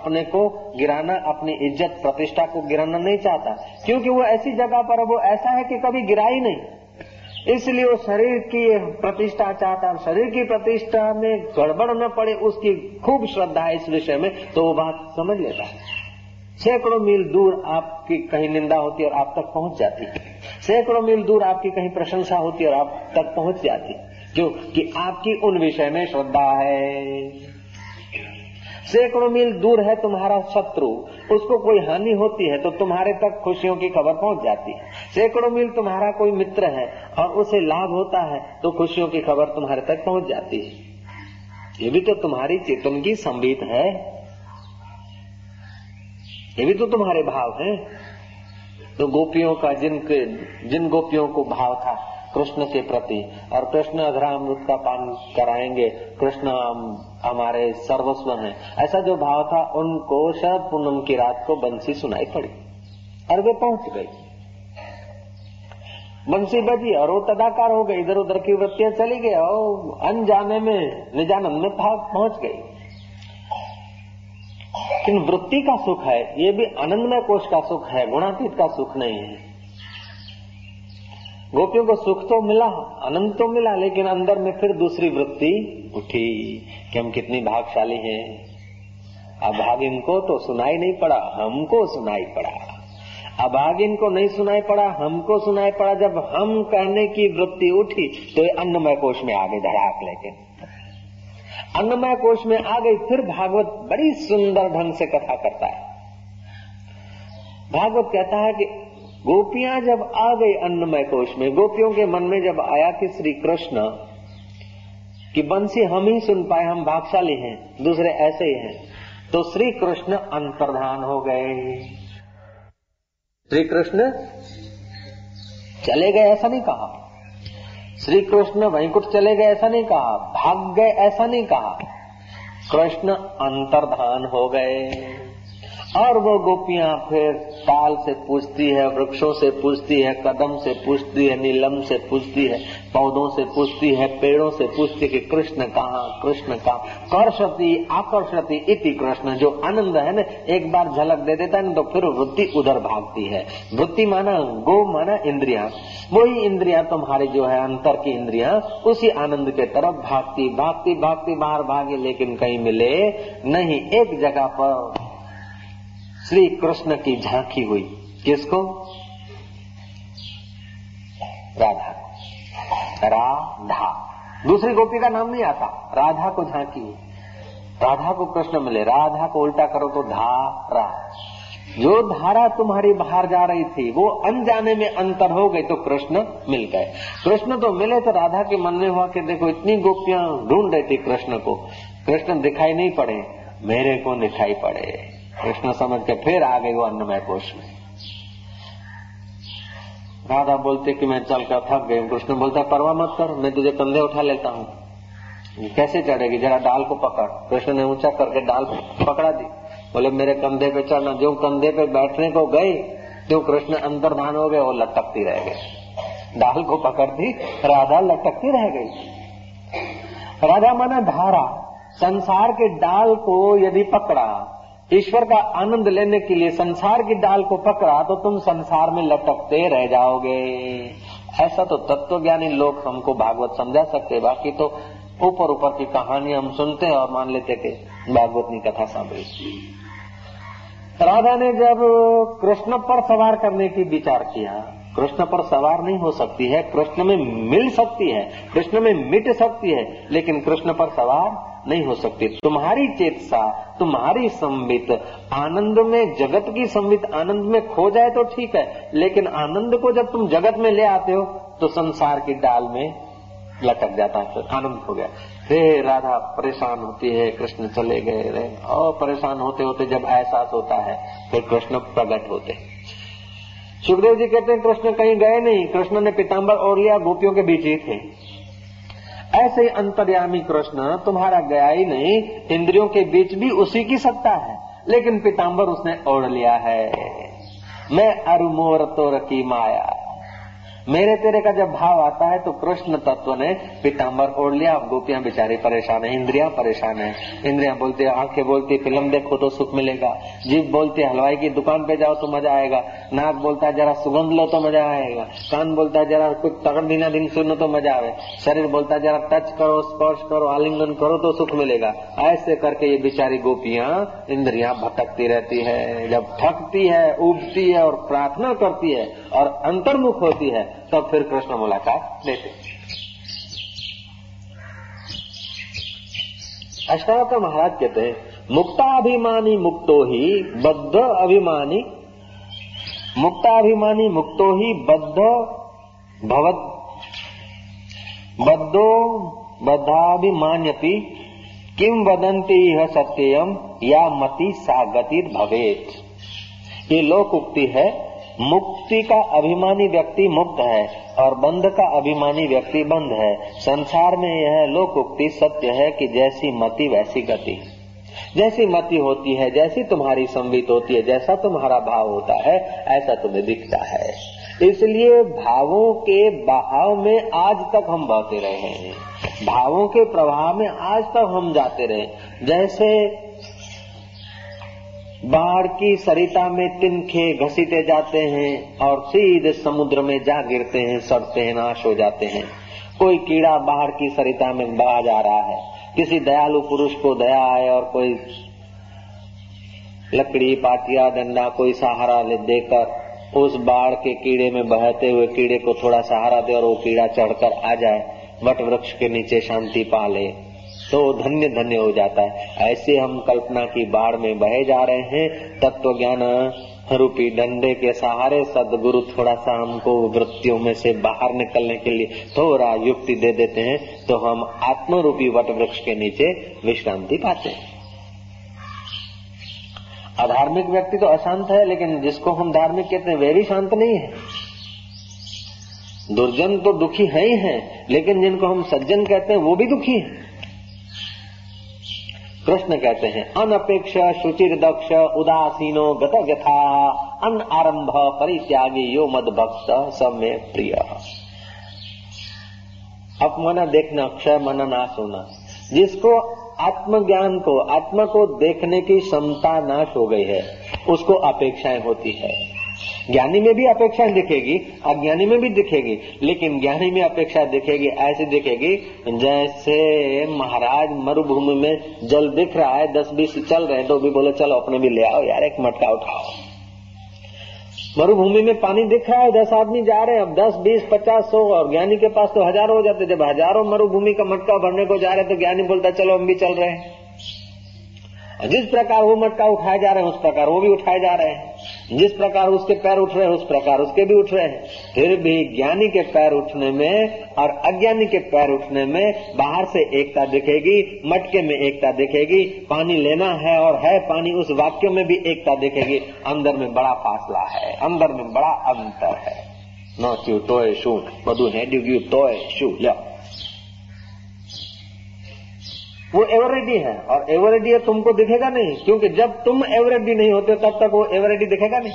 अपने को गिराना, अपनी इज्जत प्रतिष्ठा को गिराना नहीं चाहता, क्योंकि वो ऐसी जगह पर वो ऐसा है कि कभी गिरा ही नहीं। इसलिए वो शरीर की प्रतिष्ठा चाहता, शरीर की प्रतिष्ठा में गड़बड़ न पड़े, उसकी खूब श्रद्धा है इस विषय में, तो वो बात समझ लेता है। सैकड़ों मील दूर आपकी कहीं निंदा होती और आप तक पहुंच जाती, सैकड़ों मील दूर आपकी कहीं प्रशंसा होती और आप तक पहुंच जाती, जो कि आपकी उन विषय में श्रद्धा है। सैकड़ों मील दूर है तुम्हारा शत्रु, उसको कोई हानि होती है तो तुम्हारे तक खुशियों की खबर पहुंच जाती है। सैकड़ों मील तुम्हारा कोई मित्र है और उसे लाभ होता है तो खुशियों की खबर तुम्हारे तक पहुंच जाती है। ये भी तो तुम्हारी चेतन की संबित है, ये भी तो तुम्हारे भाव हैं। तो गोपियों का, जिन गोपियों को भाव था कृष्ण के प्रति, और कृष्ण अघरामृत का पान कराएंगे, कृष्ण हमारे सर्वस्व है, ऐसा जो भाव था, उनको शरद पूनम की रात को बंसी सुनाई पड़ी और वे पहुंच गई। बंसी बजी और वो तदाकार हो गई, इधर उधर की वृत्तियां चली गई और अनजाने में निजानंद में पहुंच गई। लेकिन वृत्ति का सुख है, ये भी आनंदमय कोष का सुख है, गुणातीत का सुख नहीं है। गोपियों को सुख तो मिला, आनंद तो मिला, लेकिन अंदर में फिर दूसरी वृत्ति उठी कि हम कितनी भागशाली हैं। अभाग इनको तो सुनाई नहीं पड़ा, हमको सुनाई पड़ा। अभाग इनको नहीं सुनाई पड़ा, हमको सुनाई पड़ा। जब हम कहने की वृत्ति उठी तो ये अन्नमय कोष में आ गई धड़ाक। लेकिन अन्नमय कोष में आ गई, फिर भागवत बड़ी सुंदर ढंग से कथा करता है। भागवत कहता है कि गोपियां जब आ गई अन्नमय कोष में, गोपियों के मन में जब आया कि श्री कृष्ण की बंसी हम ही सुन पाए, हम भाग्यशाली हैं, दूसरे ऐसे ही हैं, तो श्री कृष्ण अंतर्धान हो गए। श्री कृष्ण चले गए ऐसा नहीं कहा, श्री कृष्ण वैकुंठ चले गए ऐसा नहीं कहा, भाग गए ऐसा नहीं कहा, कृष्ण अंतर्धान हो गए। और वो गोपियां फिर ताल से पूछती है, वृक्षों से पूछती है, कदम से पूछती है, नीलम से पूछती है, पौधों से पूछती है, पेड़ों से पूछती है कि कृष्ण कहाँ, कृष्ण कहाँ। कर्षति आकर्षति इति कृष्ण, जो आनंद है ना, एक बार झलक दे देता है ना तो फिर वृत्ति उधर भागती है। वृत्ति माना गो माना इंद्रिया, वही इंद्रिया तुम्हारी जो है अंतर की इंद्रिया, उसी आनंद के तरफ भागती भागती भागती बाहर भागे, लेकिन कहीं मिले नहीं। एक जगह पर श्री कृष्ण की झांकी हुई, किसको? राधा। राधा, दूसरी गोपी का नाम नहीं आता, राधा को झांकी हुई। राधा को कृष्ण मिले, राधा को उल्टा करो तो धारा, जो धारा तुम्हारी बाहर जा रही थी वो अनजाने में अंतर हो गई तो कृष्ण मिल गए। कृष्ण तो मिले तो राधा के मन में हुआ कि देखो इतनी गोपियां ढूंढ रही थी कृष्ण को, कृष्ण दिखाई नहीं पड़े, मेरे को दिखाई पड़े। कृष्ण समझ के फिर आ गई वो अन्नमय कोष में। राधा बोलते कि मैं चलकर थक गई, कृष्ण बोलता परवा मत कर, मैं तुझे कंधे उठा लेता हूँ। कैसे चढ़ेगी, जरा डाल को पकड़। कृष्ण ने ऊंचा करके डाल पकड़ा दी, बोले मेरे कंधे पे चढ़ना। जो कंधे पे बैठने को गई तो कृष्ण अंतर्धान हो गए और लटकती रह गई। डाल को पकड़ती, राधा लटकती रह गई। राधा माना धारा, संसार के डाल को यदि पकड़ा, ईश्वर का आनंद लेने के लिए संसार की डाल को पकड़ा तो तुम संसार में लटकते रह जाओगे। ऐसा तो तत्वज्ञानी लोग हमको भागवत समझा सकते, बाकी तो ऊपर ऊपर की कहानी हम सुनते हैं और मान लेते कि भागवत की कथा सांभरी। राधा ने जब कृष्ण पर सवार करने की विचार किया, कृष्ण पर सवार नहीं हो सकती है, कृष्ण में मिल सकती है, कृष्ण में मिट सकती है, लेकिन कृष्ण पर सवार नहीं हो सकती। तुम्हारी चेतसा, तुम्हारी संबित आनंद में, जगत की संबित आनंद में खो जाए तो ठीक है, लेकिन आनंद को जब तुम जगत में ले आते हो तो संसार की डाल में लटक जाता है, आनंद हो गया। फिर राधा परेशान होती है, कृष्ण चले गए, और परेशान होते होते जब एहसास होता है फिर कृष्ण प्रकट होते। सुखदेव जी कहते हैं कृष्ण कहीं गए नहीं, कृष्ण ने पीताम्बर ओढ़ लिया, गोपियों के बीच ही थे। ऐसे ही अंतर्यामी कृष्ण तुम्हारा गया ही नहीं, इंद्रियों के बीच भी उसी की सत्ता है, लेकिन पीताम्बर उसने ओढ़ लिया है। मैं अरुमोर तोर की माया, मेरे तेरे का जब भाव आता है तो कृष्ण तत्व ने पीताम्बर ओढ़ लिया। अब गोपियां बेचारी परेशान है, इंद्रियां परेशान है, इंद्रियां बोलती है, आंखें बोलती है फिल्म देखो तो सुख मिलेगा, जीभ बोलती है हलवाई की दुकान पे जाओ तो मजा आएगा, नाक बोलता है जरा सुगंध लो तो मजा आएगा, कान बोलता है जरा कुछ तगड़ दीना दिन सुनो तो मजा आवे, शरीर बोलता है जरा टच करो, स्पर्श करो, आलिंगन करो तो सुख मिलेगा। ऐसे करके ये बेचारी गोपियां इंद्रियां भटकती रहती है। जब थकती है, उबती है और प्रार्थना करती है और अंतर्मुख होती है तब तो फिर कृष्ण मुलाकात लेते। अष्टावक्र महाराज कहते हैं मुक्ताभिमानी मुक्तो ही बद्ध अभिमानी, मुक्ताभिमानी मुक्तो ही बद्ध भवद बद्धो बद्धाभिमान्यपि किम वदन्ति इह सत्यम या मति सा गतिर भवेत्। ये लोक उक्ति है। मुक्ति का अभिमानी व्यक्ति मुक्त है और बंध का अभिमानी व्यक्ति बंध है। संसार में यह लोकोक्ति सत्य है कि जैसी मति वैसी गति। जैसी मति होती है, जैसी तुम्हारी संबित होती है, जैसा तुम्हारा भाव होता है ऐसा तुम्हें दिखता है। इसलिए भावों के बहाव में आज तक हम बहते रहे हैं, भावों के प्रभाव में आज तक हम जाते रहे। जैसे बाढ़ की सरिता में तिनके घसीटे जाते हैं और सीधे समुद्र में जा गिरते हैं, सड़ते हैं, नाश हो जाते हैं। कोई कीड़ा बाढ़ की सरिता में बहा जा रहा है, किसी दयालु पुरुष को दया आए और कोई लकड़ी, पाटिया, डंडा, कोई सहारा ले देकर उस बाढ़ के कीड़े में बहते हुए कीड़े को थोड़ा सहारा दे और वो कीड़ा चढ़कर आ जाए, वट वृक्ष के नीचे शांति पा ले तो धन्य धन्य हो जाता है। ऐसे हम कल्पना की बाढ़ में बहे जा रहे हैं। तत्व ज्ञान रूपी डंडे के सहारे सदगुरु थोड़ा सा हमको वृत्तियों में से बाहर निकलने के लिए थोड़ा युक्ति दे देते हैं तो हम आत्म रूपी वट वृक्ष के नीचे विश्रांति पाते हैं। अधार्मिक व्यक्ति तो अशांत है, लेकिन जिसको हम धार्मिक कहते हैं वह भी शांत नहीं है। दुर्जन तो दुखी है ही है, लेकिन जिनको हम सज्जन कहते हैं वो भी दुखी है। कृष्ण कहते हैं अनपेक्ष शुचिर दक्ष उदासीनो गत व्यथा अन आरंभ परित्यागी यो मद भक्त समय प्रिय। अपमाना देखना, क्षय माना नाश होना। जिसको आत्मज्ञान को, आत्मा को देखने की क्षमता नाश हो गई है उसको अपेक्षाएं होती है। ज्ञानी में भी अपेक्षाएं दिखेगी, अज्ञानी में भी दिखेगी, लेकिन ज्ञानी में अपेक्षा दिखेगी ऐसी दिखेगी जैसे महाराज मरुभूमि में जल दिख रहा है, 10-20 चल रहे हैं तो भी बोले चलो अपने भी ले आओ यार, एक मटका उठाओ। मरुभूमि में पानी दिख रहा है, 10 आदमी जा रहे हैं, अब 10, 20, 50, 100, और ज्ञानी के पास तो हजारों हो जाते। जब हजारों मरुभूमि का मटका भरने को जा रहे तो ज्ञानी बोलता चलो हम भी चल रहे हैं। जिस प्रकार वो मटका उठाए जा रहे हैं उस प्रकार वो भी उठाए जा रहे हैं, जिस प्रकार उसके पैर उठ रहे हैं उस प्रकार उसके भी उठ रहे हैं। फिर भी ज्ञानी के पैर उठने में और अज्ञानी के पैर उठने में बाहर से एकता दिखेगी, मटके में एकता दिखेगी, पानी लेना है और है पानी उस वाक्य में भी एकता दिखेगी। अंदर में बड़ा फासला है, अंदर में बड़ा अंतर है। नोच्यू टोय शू बधु हेड्यू टोय शू लो, वो एवरेडी है और एवरेडी है तुमको दिखेगा नहीं, क्योंकि जब तुम एवरेडी नहीं होते तब तक वो एवरेडी दिखेगा नहीं।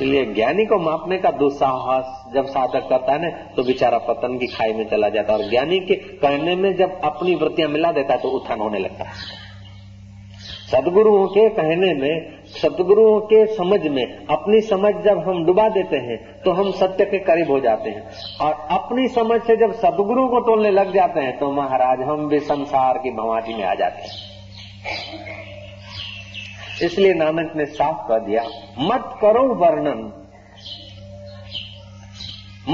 इसलिए ज्ञानी को मापने का दुस्साहस जब साधक करता है ना तो बेचारा पतन की खाई में चला जाता है, और ज्ञानी के कहने में जब अपनी वृत्तियां मिला देता है तो उत्थान होने लगता है। सदगुरुओं के कहने में, सदगुरुओं के समझ में अपनी समझ जब हम डुबा देते हैं तो हम सत्य के करीब हो जाते हैं, और अपनी समझ से जब सदगुरु को तोलने लग जाते हैं तो महाराज हम भी संसार की भवाटी में आ जाते हैं। इसलिए नानक ने साफ कर दिया, मत करो वर्णन,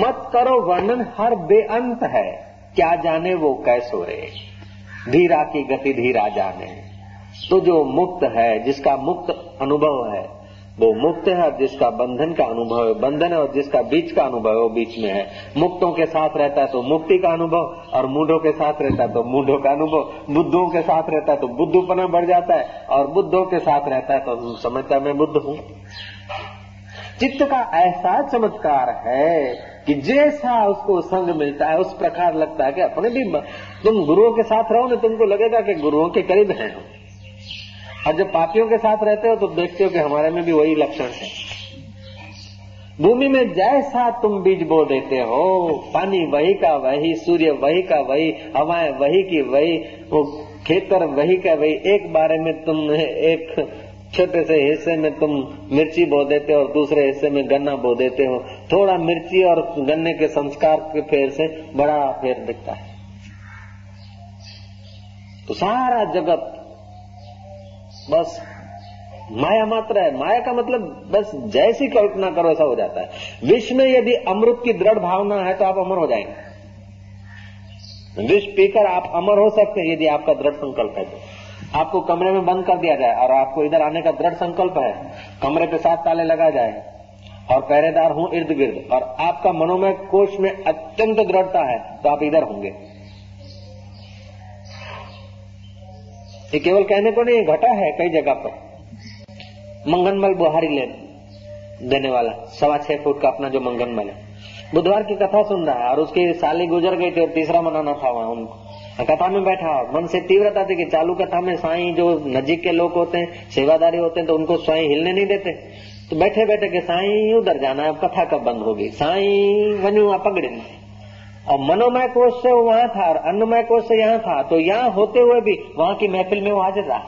मत करो वर्णन हर बेअंत है, क्या जाने वो कैसो रे, धीरा की गति धीरा जाने। तो जो मुक्त है, जिसका मुक्त अनुभव है वो मुक्त है, और जिसका बंधन का अनुभव है बंधन है, और जिसका बीच का अनुभव है वो बीच में है। मुक्तों के साथ रहता है तो मुक्ति का अनुभव, और मूढ़ों के साथ रहता है तो मूढ़ों का अनुभव, बुद्धों के साथ रहता है तो बुद्धूपना बढ़ जाता है, और बुद्धों के साथ रहता है तो समझता मैं बुद्ध हूँ। चित्त का ऐसा चमत्कार है कि जैसा उसको संग मिलता है उस प्रकार लगता है कि अपने भी, तुम गुरुओं के साथ रहो ना तुमको लगेगा कि गुरुओं के करीब है, और जब पापियों के साथ रहते हो तो देखते हो कि हमारे में भी वही लक्षण है। भूमि में जैसा तुम बीज बो देते हो, पानी वही का वही, सूर्य वही का वही, हवाएं वही की वही, वो खेतर वही का वही। एक बारे में तुम एक छोटे से हिस्से में तुम मिर्ची बो देते हो और दूसरे हिस्से में गन्ना बो देते हो, थोड़ा मिर्ची और गन्ने के संस्कार के फेर से बड़ा फेर दिखता है। तो सारा जगत बस माया मात्र है, माया का मतलब बस जैसी कल्पना करो ऐसा हो जाता है। विष में यदि अमृत की दृढ़ भावना है तो आप अमर हो जाएंगे, विष पीकर आप अमर हो सकते हैं यदि आपका दृढ़ संकल्प है। आपको कमरे में बंद कर दिया जाए और आपको इधर आने का दृढ़ संकल्प है, कमरे पे 7 ताले लगा जाए और पहरेदार हूँ इर्द गिर्द, और आपका मनोमय कोष में अत्यंत दृढ़ता है तो आप इधर होंगे। ये केवल कहने को नहीं, घटा है कई जगह पर। मंगनमल बुहारी देने वाला 6.25 फुट का अपना जो मंगनमल है, बुधवार की कथा सुन रहा है और उसके साले गुजर गए थे और 3रा मनाना था वहाँ उनको। कथा में बैठा मन से तीव्रता थी कि चालू कथा में साई जो नजीक के लोग होते हैं, सेवादारी होते हैं, तो उनको साई हिलने नहीं देते। तो बैठे बैठे के साई उधर जाना है, कथा कब बंद होगी, साई वनु आप पकड़े। और मनोमय कोष से वहाँ था और अन्नमय कोष से यहाँ था, तो यहाँ होते हुए भी वहाँ की महफिल में वो हाजिर रहा।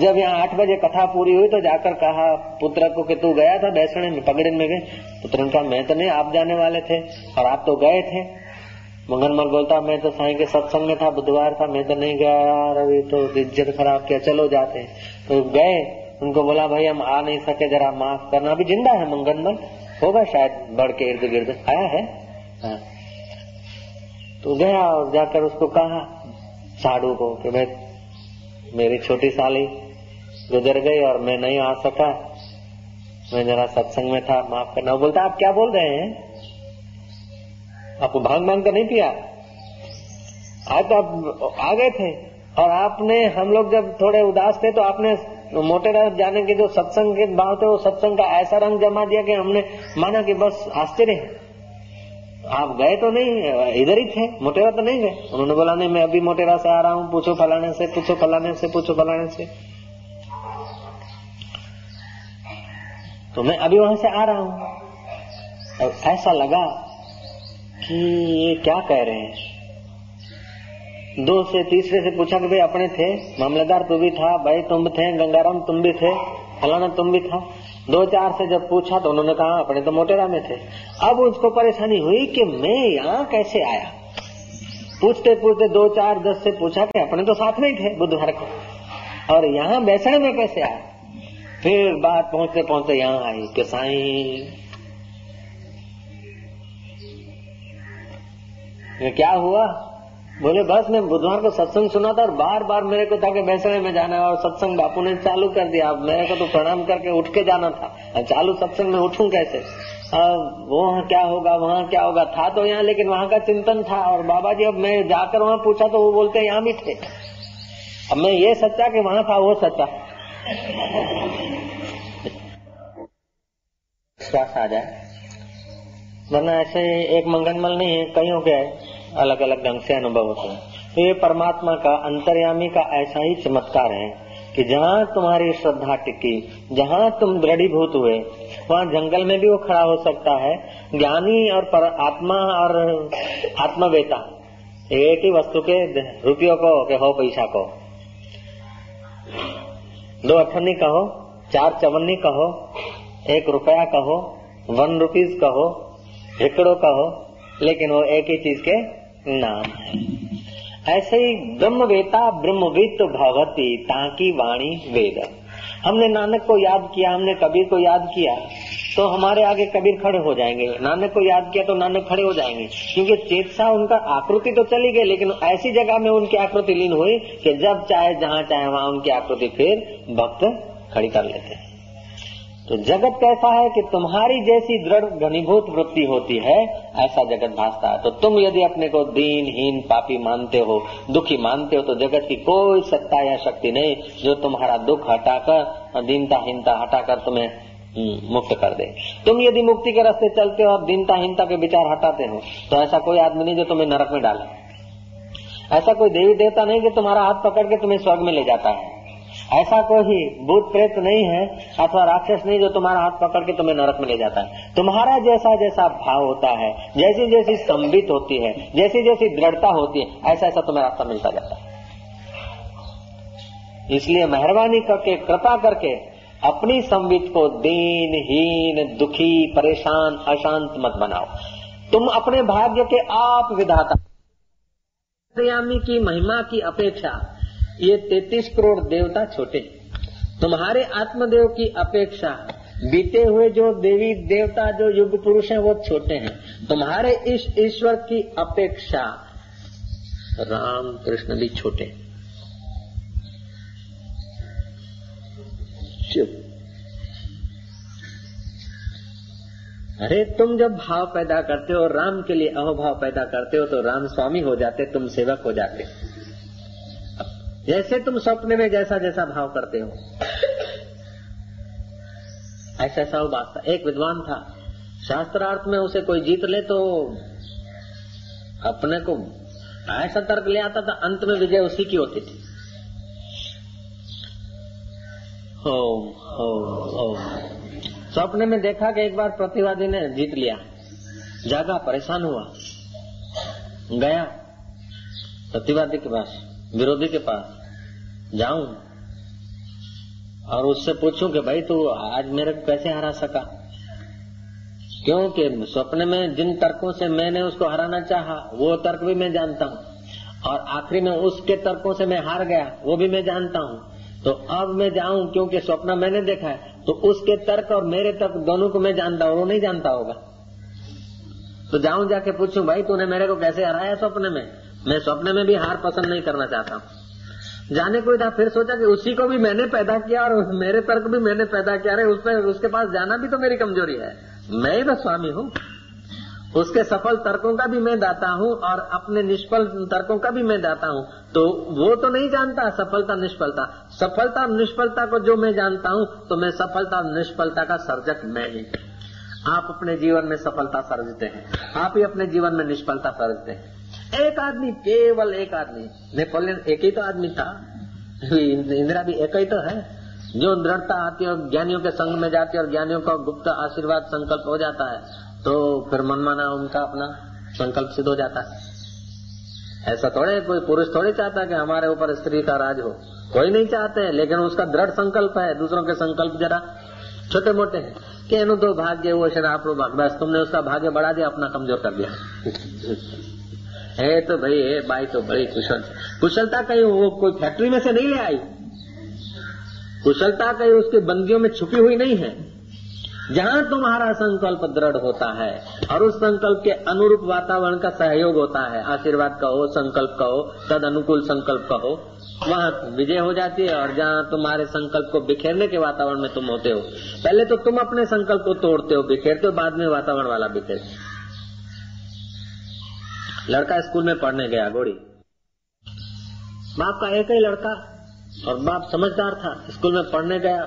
जब यहाँ 8 बजे कथा पूरी हुई तो जाकर कहा पुत्र को कि तू गया था बैसने में, पगड़े में गए। पुत्र ने कहा मैं तो नहीं, आप जाने वाले थे और आप तो गए थे। मंगनमल बोलता मैं तो साईं के सत्संग में था, बुधवार था, मैं तो नहीं गया, अभी तो इज्जत खराब किया, चलो जाते। तो गए, उनको बोला भाई हम आ नहीं सके, जरा माफ करना, अभी जिंदा है मंगनमल, होगा शायद बढ़ के इर्द गिर्द आया है। हाँ। तो गया और जाकर उसको कहा साधु को कि मैं, मेरी छोटी साली गुजर गई और मैं नहीं आ सका, मैं जरा सत्संग में था, माफ करना। वो बोलता आप क्या बोल रहे हैं, आपको भांग भांग तो नहीं पिया, आज तो आप आ गए थे, और आपने, हम लोग जब थोड़े उदास थे तो आपने मोटे राज जाने के जो सत्संग के भाव थे वो सत्संग का ऐसा रंग जमा दिया कि हमने माना कि बस आश्चर्य है। आप गए तो नहीं, इधर ही थे, मोटेरा तो नहीं गए। उन्होंने बोला नहीं मैं अभी मोटेरा से आ रहा हूँ, पूछो फलाने से, पूछो फलाने से, पूछो फलाने से, तो मैं अभी वहां से आ रहा हूँ। और ऐसा लगा कि ये क्या कह रहे हैं। 2 से तीसरे से पूछा कि भाई अपने थे, मामलेदार तू भी था, भाई तुम थे, गंगाराम तुम भी थे, फलाना तुम भी था। 2-4 से जब पूछा तो उन्होंने कहा अपने तो मोटेरा में थे। अब उसको परेशानी हुई कि मैं यहाँ कैसे आया। पूछते पूछते 2-4-10 से पूछा कि अपने तो साथ में ही थे बुधवार को, और यहाँ बैसने में कैसे आया। फिर बात पहुँचते पहुँचते यहाँ आई कि साईं क्या हुआ। बोले बस मैं बुधवार को सत्संग सुना था और बार बार मेरे को था कि बैसने में जाना है, और सत्संग बापू ने चालू कर दिया, अब मेरे को तो प्रणाम करके उठ के जाना था, चालू सत्संग में उठूं कैसे। अब वहाँ क्या होगा, वहाँ क्या होगा, था तो यहाँ लेकिन वहाँ का चिंतन था। और बाबा जी अब मैं जाकर वहाँ पूछा तो वो बोलते यहाँ भी थे। अब मैं ये सच्चा कि वहाँ था वो सच्चा। विश्वास आ जाए, वरना ऐसे एक मंगनमल नहीं है, कईयों के अलग अलग ढंग से अनुभव होते हैं। तो ये परमात्मा का, अंतर्यामी का ऐसा ही चमत्कार है कि जहाँ तुम्हारी श्रद्धा टिकी, जहाँ तुम दृढ़ीभूत हुए, वहाँ जंगल में भी वो खड़ा हो सकता है। ज्ञानी और पर आत्मा और आत्मवेता एक ही वस्तु के रुपयों को के हो पैसा को, 2 अठन्नी कहो, 4 चवन्नी कहो, 1 रुपया कहो, 1 रुपीज कहो, 1 करोड़ कहो, लेकिन वो एक ही चीज के नाम है। ऐसे ही ब्रह्मवेता ब्रह्मवित भवति ताकि वाणी वेद। हमने नानक को याद किया, हमने कबीर को याद किया तो हमारे आगे कबीर खड़े हो जाएंगे, नानक को याद किया तो नानक खड़े हो जाएंगे, क्योंकि चेतसा उनका आकृति तो चली गई, लेकिन ऐसी जगह में उनकी आकृति लीन हुई कि जब चाहे जहाँ चाहे वहाँ उनकी आकृति फिर भक्त खड़ी कर लेते हैं। तो जगत कैसा है कि तुम्हारी जैसी दृढ़ घनीभूत वृत्ति होती है, ऐसा जगत भासता है। तो तुम यदि अपने को दीनहीन पापी मानते हो, दुखी मानते हो, तो जगत की कोई सत्ता या शक्ति नहीं जो तुम्हारा दुख हटाकर, दीनताहीनता हटाकर तुम्हें मुक्त कर दे। तुम यदि मुक्ति के रास्ते चलते हो और दीनताहीनता के विचार हटाते हो, तो ऐसा कोई आदमी नहीं जो तुम्हें नरक में डाले, ऐसा कोई देवी देवता नहीं कि तुम्हारा हाथ पकड़ के तुम्हें स्वर्ग में ले जाता है, ऐसा कोई भूत प्रेत नहीं है अथवा राक्षस नहीं जो तुम्हारा हाथ पकड़ के तुम्हें नरक में ले जाता है। तुम्हारा जैसा जैसा भाव होता है, जैसी जैसी संबित होती है, जैसी जैसी दृढ़ता होती है, ऐसा ऐसा तुम्हें रास्ता मिलता जाता है। इसलिए मेहरबानी करके, कृपा करके अपनी संबित को दीनहीन, दुखी, परेशान, अशांत मत बनाओ। तुम अपने भाग्य के आप विधाता। दयामी की महिमा की अपेक्षा ये 33 करोड़ देवता छोटे, तुम्हारे आत्मदेव की अपेक्षा बीते हुए जो देवी देवता, जो युग पुरुष हैं वो छोटे हैं। तुम्हारे इस ईश्वर की अपेक्षा राम कृष्ण भी छोटे। अरे तुम जब भाव पैदा करते हो, राम के लिए अहोभाव पैदा करते हो, तो राम स्वामी हो जाते, तुम सेवक हो जाते। जैसे तुम सपने में जैसा जैसा भाव करते हो, ऐसा ऐसा वो बात था। एक विद्वान था, शास्त्रार्थ में उसे कोई जीत ले तो अपने को ऐसा तर्क ले आता था, अंत में विजय उसी की होती थी। ओम ओम ओम। सपने में देखा कि एक बार प्रतिवादी ने जीत लिया, जागा, परेशान हुआ, गया प्रतिवादी के पास, विरोधी के पास जाऊं और उससे पूछूं कि भाई तू आज मेरे को कैसे हरा सका, क्योंकि सपने में जिन तर्कों से मैंने उसको हराना चाहा वो तर्क भी मैं जानता हूं, और आखिरी में उसके तर्कों से मैं हार गया वो भी मैं जानता हूं। तो अब मैं जाऊं, क्योंकि सपना मैंने देखा है तो उसके तर्क और मेरे तर्क दोनों को मैं जानता हूं, वो नहीं जानता होगा। तो जाऊं, जाके पूछूं भाई तूने मेरे को कैसे हराया सपने में, मैं सपने में भी हार पसंद नहीं करना चाहता हूँ। जाने कोई था, फिर सोचा कि उसी को भी मैंने पैदा किया और मेरे तर्क भी मैंने पैदा किया, अरे उसके पास जाना भी तो मेरी कमजोरी है, मैं ही बस स्वामी हूँ। उसके सफल तर्कों का भी मैं दाता हूँ और अपने निष्फल तर्कों का भी मैं दाता हूँ। तो वो तो नहीं जानता सफलता निष्फलता, सफलता निष्फलता को जो मैं जानता हूँ, तो मैं सफलता निष्फलता का सर्जक मैं ही। आप अपने जीवन में सफलता सर्जते हैं, आप ही अपने जीवन में निष्फलता सर्जते हैं। एक आदमी, केवल एक आदमी, नेपोलियन एक ही तो आदमी था, इंदिरा भी एक ही तो है, जो दृढ़ता आती है और ज्ञानियों के संग में जाती है और ज्ञानियों का गुप्त आशीर्वाद संकल्प हो जाता है, तो फिर मनमाना उनका अपना संकल्प सिद्ध हो जाता है। ऐसा थोड़े कोई पुरुष थोड़े चाहता कि हमारे ऊपर स्त्री का राज हो, कोई नहीं चाहते, लेकिन उसका दृढ़ संकल्प है। दूसरों के संकल्प जरा छोटे मोटे है कि एनु तो भाग्य वो शराब रो, बस तुमने उसका भाग्य बढ़ा दिया, अपना कमजोर कर दिया। है तो भाई, है भाई तो बड़ी कुशलता कहीं वो कोई फैक्ट्री में से नहीं ले आई, कुशलता कहीं उसके बंदियों में छुपी हुई नहीं है। जहाँ तुम्हारा संकल्प दृढ़ होता है और उस संकल्प के अनुरूप वातावरण का सहयोग होता है, आशीर्वाद कहो, संकल्प कहो, तद अनुकूल संकल्प कहो, वहाँ विजय हो जाती है। और जहाँ तुम्हारे संकल्प को बिखेरने के वातावरण में तुम होते हो, पहले तो तुम अपने संकल्प को तोड़ते हो, बिखेरते हो, बाद में वातावरण वाला बिखेरते। लड़का स्कूल में पढ़ने गया, गोड़ी, बाप का एक ही लड़का, और बाप समझदार था, स्कूल में पढ़ने गया,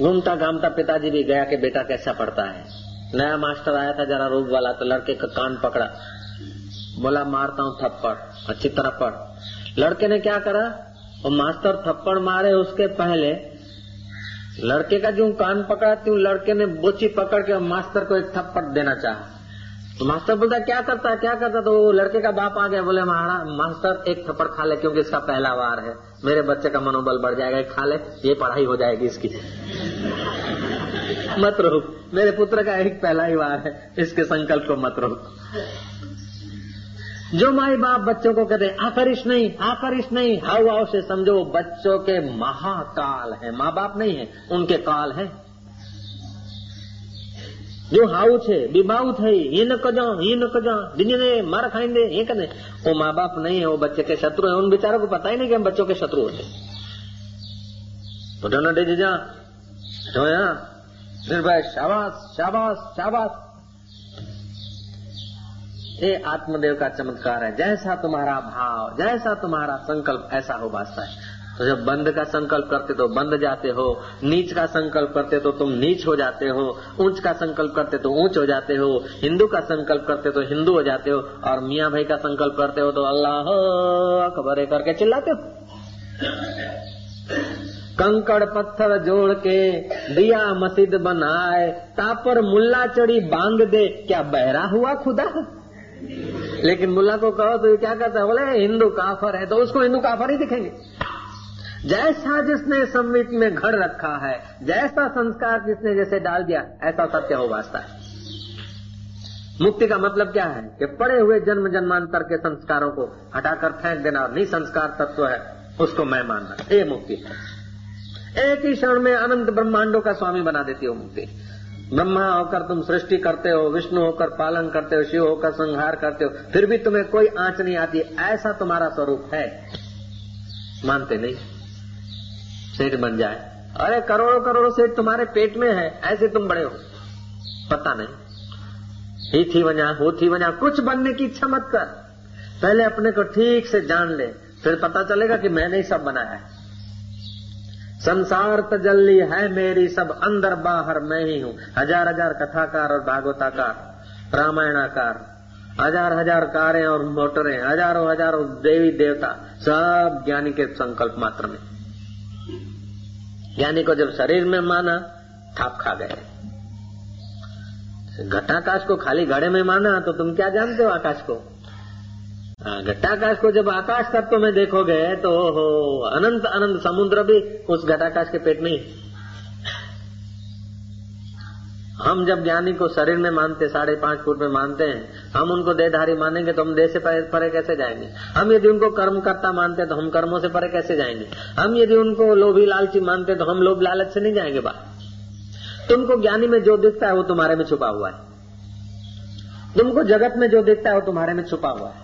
घूमता घामता पिताजी भी गया कि बेटा कैसा पढ़ता है। नया मास्टर आया था, जरा रूप वाला, तो लड़के का कान पकड़ा, बोला मारता हूँ थप्पड़, अच्छी तरह पढ़। लड़के ने क्या करा, वो मास्टर थप्पड़ मारे उसके पहले लड़के का जो कान पकड़ा त्यों लड़के ने बोची पकड़ के मास्टर को एक थप्पड़ देना चाहा। तो मास्टर बोलता क्या करता, तो लड़के का बाप आ गया, बोले महाराज मास्टर एक थप्पड़ खा ले क्योंकि इसका पहला वार है, मेरे बच्चे का मनोबल बढ़ जाएगा, खा ले ये पढ़ाई हो जाएगी इसकी, मत रोक, मेरे पुत्र का एक पहला ही वार है, इसके संकल्प को मत रोक। जो माई बाप बच्चों को कहते हैं आकर्ष नहीं, हाव भाव से समझो बच्चों के महाकाल है, माँ बाप नहीं है, उनके काल है। जो हाउ छे बीमाऊ थी ये न कजा दिने मार खाइंदे ये कने, वो माँ बाप नहीं है, वो बच्चे के शत्रु है, उन बेचारों को पता ही नहीं कि हम बच्चों के शत्रु होते। तो डोना डे जीजा जोया निर्भय शाबाश शाबाश शाबाश, ये आत्मदेव का चमत्कार है। जैसा तुम्हारा भाव, जैसा तुम्हारा संकल्प, ऐसा हो वास्ता है। तो जब बंद का संकल्प करते तो बंद जाते हो, नीच का संकल्प करते तो तुम नीच हो जाते हो, ऊंच का संकल्प करते तो ऊंच हो जाते हो, हिंदू का संकल्प करते तो हिंदू हो जाते हो, और मियां भाई का संकल्प करते हो तो अल्लाह अकबर करके चिल्लाते हो। कंकड़ पत्थर जोड़ के दिया मस्जिद बनाए, तापर मुल्ला चढ़ी बांध दे, क्या बहरा हुआ खुदा। लेकिन मुल्ला को कहो तो ये क्या कहता है, बोले हिंदू काफर है, तो उसको हिंदू काफर ही दिखेंगे। जैसा जिसने सम्मिट में घर रखा है, जैसा संस्कार जिसने जैसे डाल दिया, ऐसा सत्य हो वास्ता है। मुक्ति का मतलब क्या है कि पड़े हुए जन्म जन्मांतर के संस्कारों को हटाकर फेंक देना, और निसंस्कार तत्व है उसको मैं मानना, ये मुक्ति है। एक ही क्षण में अनंत ब्रह्मांडों का स्वामी बना देती हो मुक्ति। ब्रह्मा होकर तुम सृष्टि करते हो, विष्णु होकर पालन करते हो, शिव होकर संहार करते हो, फिर भी तुम्हें कोई आंच नहीं आती, ऐसा तुम्हारा स्वरूप है। मानते नहीं, सेठ बन जाए, अरे करोड़ों करोड़ों सेठ तुम्हारे पेट में है, ऐसे तुम बड़े हो, पता नहीं ही थी वना हो थी वना, कुछ बनने की इच्छा मत कर, पहले अपने को ठीक से जान ले, फिर पता चलेगा कि मैंने ही सब बनाया है। संसार तजल्ली है मेरी, सब अंदर बाहर मैं ही हूँ। हजार हजार कथाकार और भागवताकार, रामायणाकार, हजार हजार कारें और मोटरें, हजारों हजारों देवी देवता, सब ज्ञानी के संकल्प मात्र में। ज्ञानी को जब शरीर में माना थाप खा गए। घटाकाश को खाली घड़े में माना तो तुम क्या जानते हो आकाश को। घटाकाश को जब आकाश तत्व में देखोगे तो हो अनंत अनंत समुद्र भी उस घटाकाश के पेट में ही। हम जब ज्ञानी को शरीर में मानते, 5.5 फुट में मानते हैं, हम उनको देहधारी मानेंगे तो हम देह से परे कैसे जाएंगे। हम यदि उनको कर्मकर्ता मानते हैं तो हम कर्मों से परे कैसे जाएंगे। हम यदि उनको लोभी लालची मानते तो हम लोभ लालच से नहीं जाएंगे। बात तुमको ज्ञानी में जो दिखता है वो तुम्हारे में छुपा हुआ है, तुमको जगत में जो दिखता है वो तुम्हारे में छुपा हुआ है।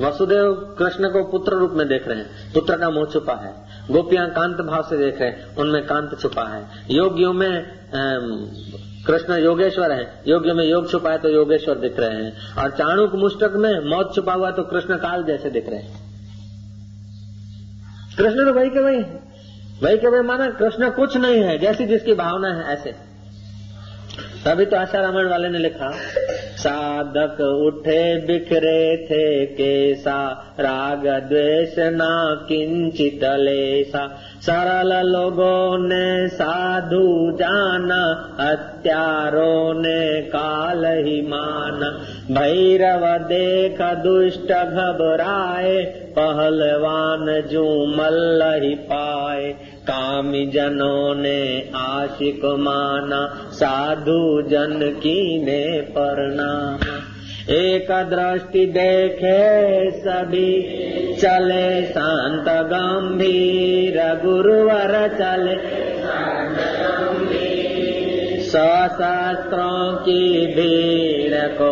वसुदेव कृष्ण को पुत्र रूप में देख रहे हैं, पुत्र का मोह छुपा है। गोपियां कांत भाव से देख रहे हैं, उनमें कांत छुपा है। योगियों में कृष्ण योगेश्वर है, योगियों में योग छुपा है तो योगेश्वर दिख रहे हैं। और चाणूक मुष्टक में मौत छुपा हुआ तो कृष्ण काल जैसे दिख रहे हैं। कृष्ण तो वही के वही है, वही के भाई माना कृष्ण कुछ नहीं है, जैसी जिसकी भावना है ऐसे। तभी तो आशा रामायण वाले ने लिखा, साधक उठे बिखरे थे केसा, राग द्वेष ना किंचित लेसा, सरल लोगों ने साधु जाना, हत्यारों ने काल ही माना, भैरव देख दुष्ट घबराए, पहलवान जू मल्ल ही पाए, कामी जनों ने आशिक माना, साधु जन की ने परनाम, एक दृष्टि देखे सभी, चले शांत गंभीर गुरुवर चले, शास्त्रों की भीड़ को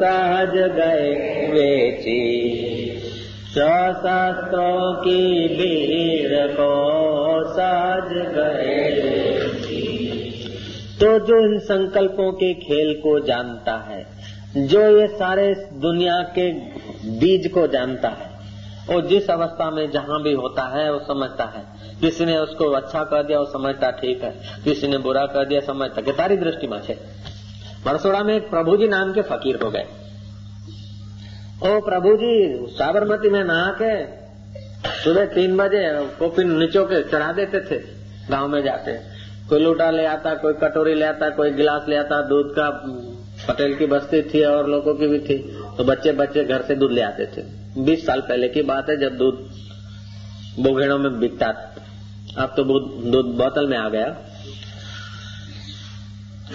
सहज गए वेची, शास्त्रों की भीड़ को सहज गए। तो जो इन संकल्पों के खेल को जानता है, जो ये सारे दुनिया के बीज को जानता है, और जिस अवस्था में जहाँ भी होता है वो समझता है। किसी ने उसको अच्छा कह दिया वो समझता ठीक है, किसी ने बुरा कह दिया समझता कि तारी दृष्टि में है। बरसोड़ा में एक प्रभु जी नाम के फकीर हो गए। ओ प्रभु जी, साबरमती में नहा के सुबह 3 बजे कॉफी निचो के चढ़ा देते थे। गांव में जाते कोई लोटा ले आता, कोई कटोरी ले आता, कोई गिलास ले आता। दूध का पटेल की बस्ती थी और लोगों की भी थी, तो बच्चे बच्चे घर से दूध ले आते थे। 20 साल पहले की बात है जब दूध बोघेड़ों में बिकता था, अब तो दूध बोतल में आ गया।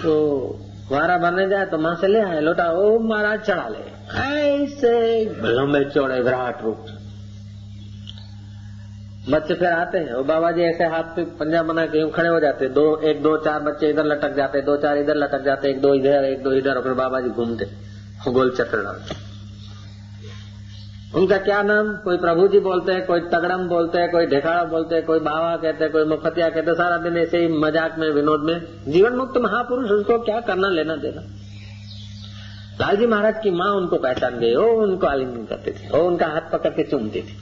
तो वारा बनने जाए तो माँ से ले आए लोटा, ओ महाराज चढ़ा ले। ऐसे लंबे चौड़े विराट रूप बच्चे फिर आते हैं, वो बाबा जी ऐसे हाथ पे पंजा बना के यूं खड़े हो जाते। 2, 1, 2, 4 बच्चे इधर लटक जाते, 2, 4 इधर लटक जाते, 1, 2 इधर, 1, 2 इधर। और बाबा जी घूमते गोल चक्कर डालते। उनका क्या नाम? कोई प्रभु जी बोलते है, कोई तगड़म बोलते है, कोई ढेखाड़ा बोलते है, कोई बाबा कहते है, कोई मुखतिया कहते। सारा दिन ऐसे ही मजाक में विनोद में। जीवन मुक्त महापुरुष, उसको क्या करना लेना देना। लालजी महाराज की माँ उनको पहचान गई। वो उनको आलिंगन करते थे, वो उनका हाथ पकड़ के चूमती थी।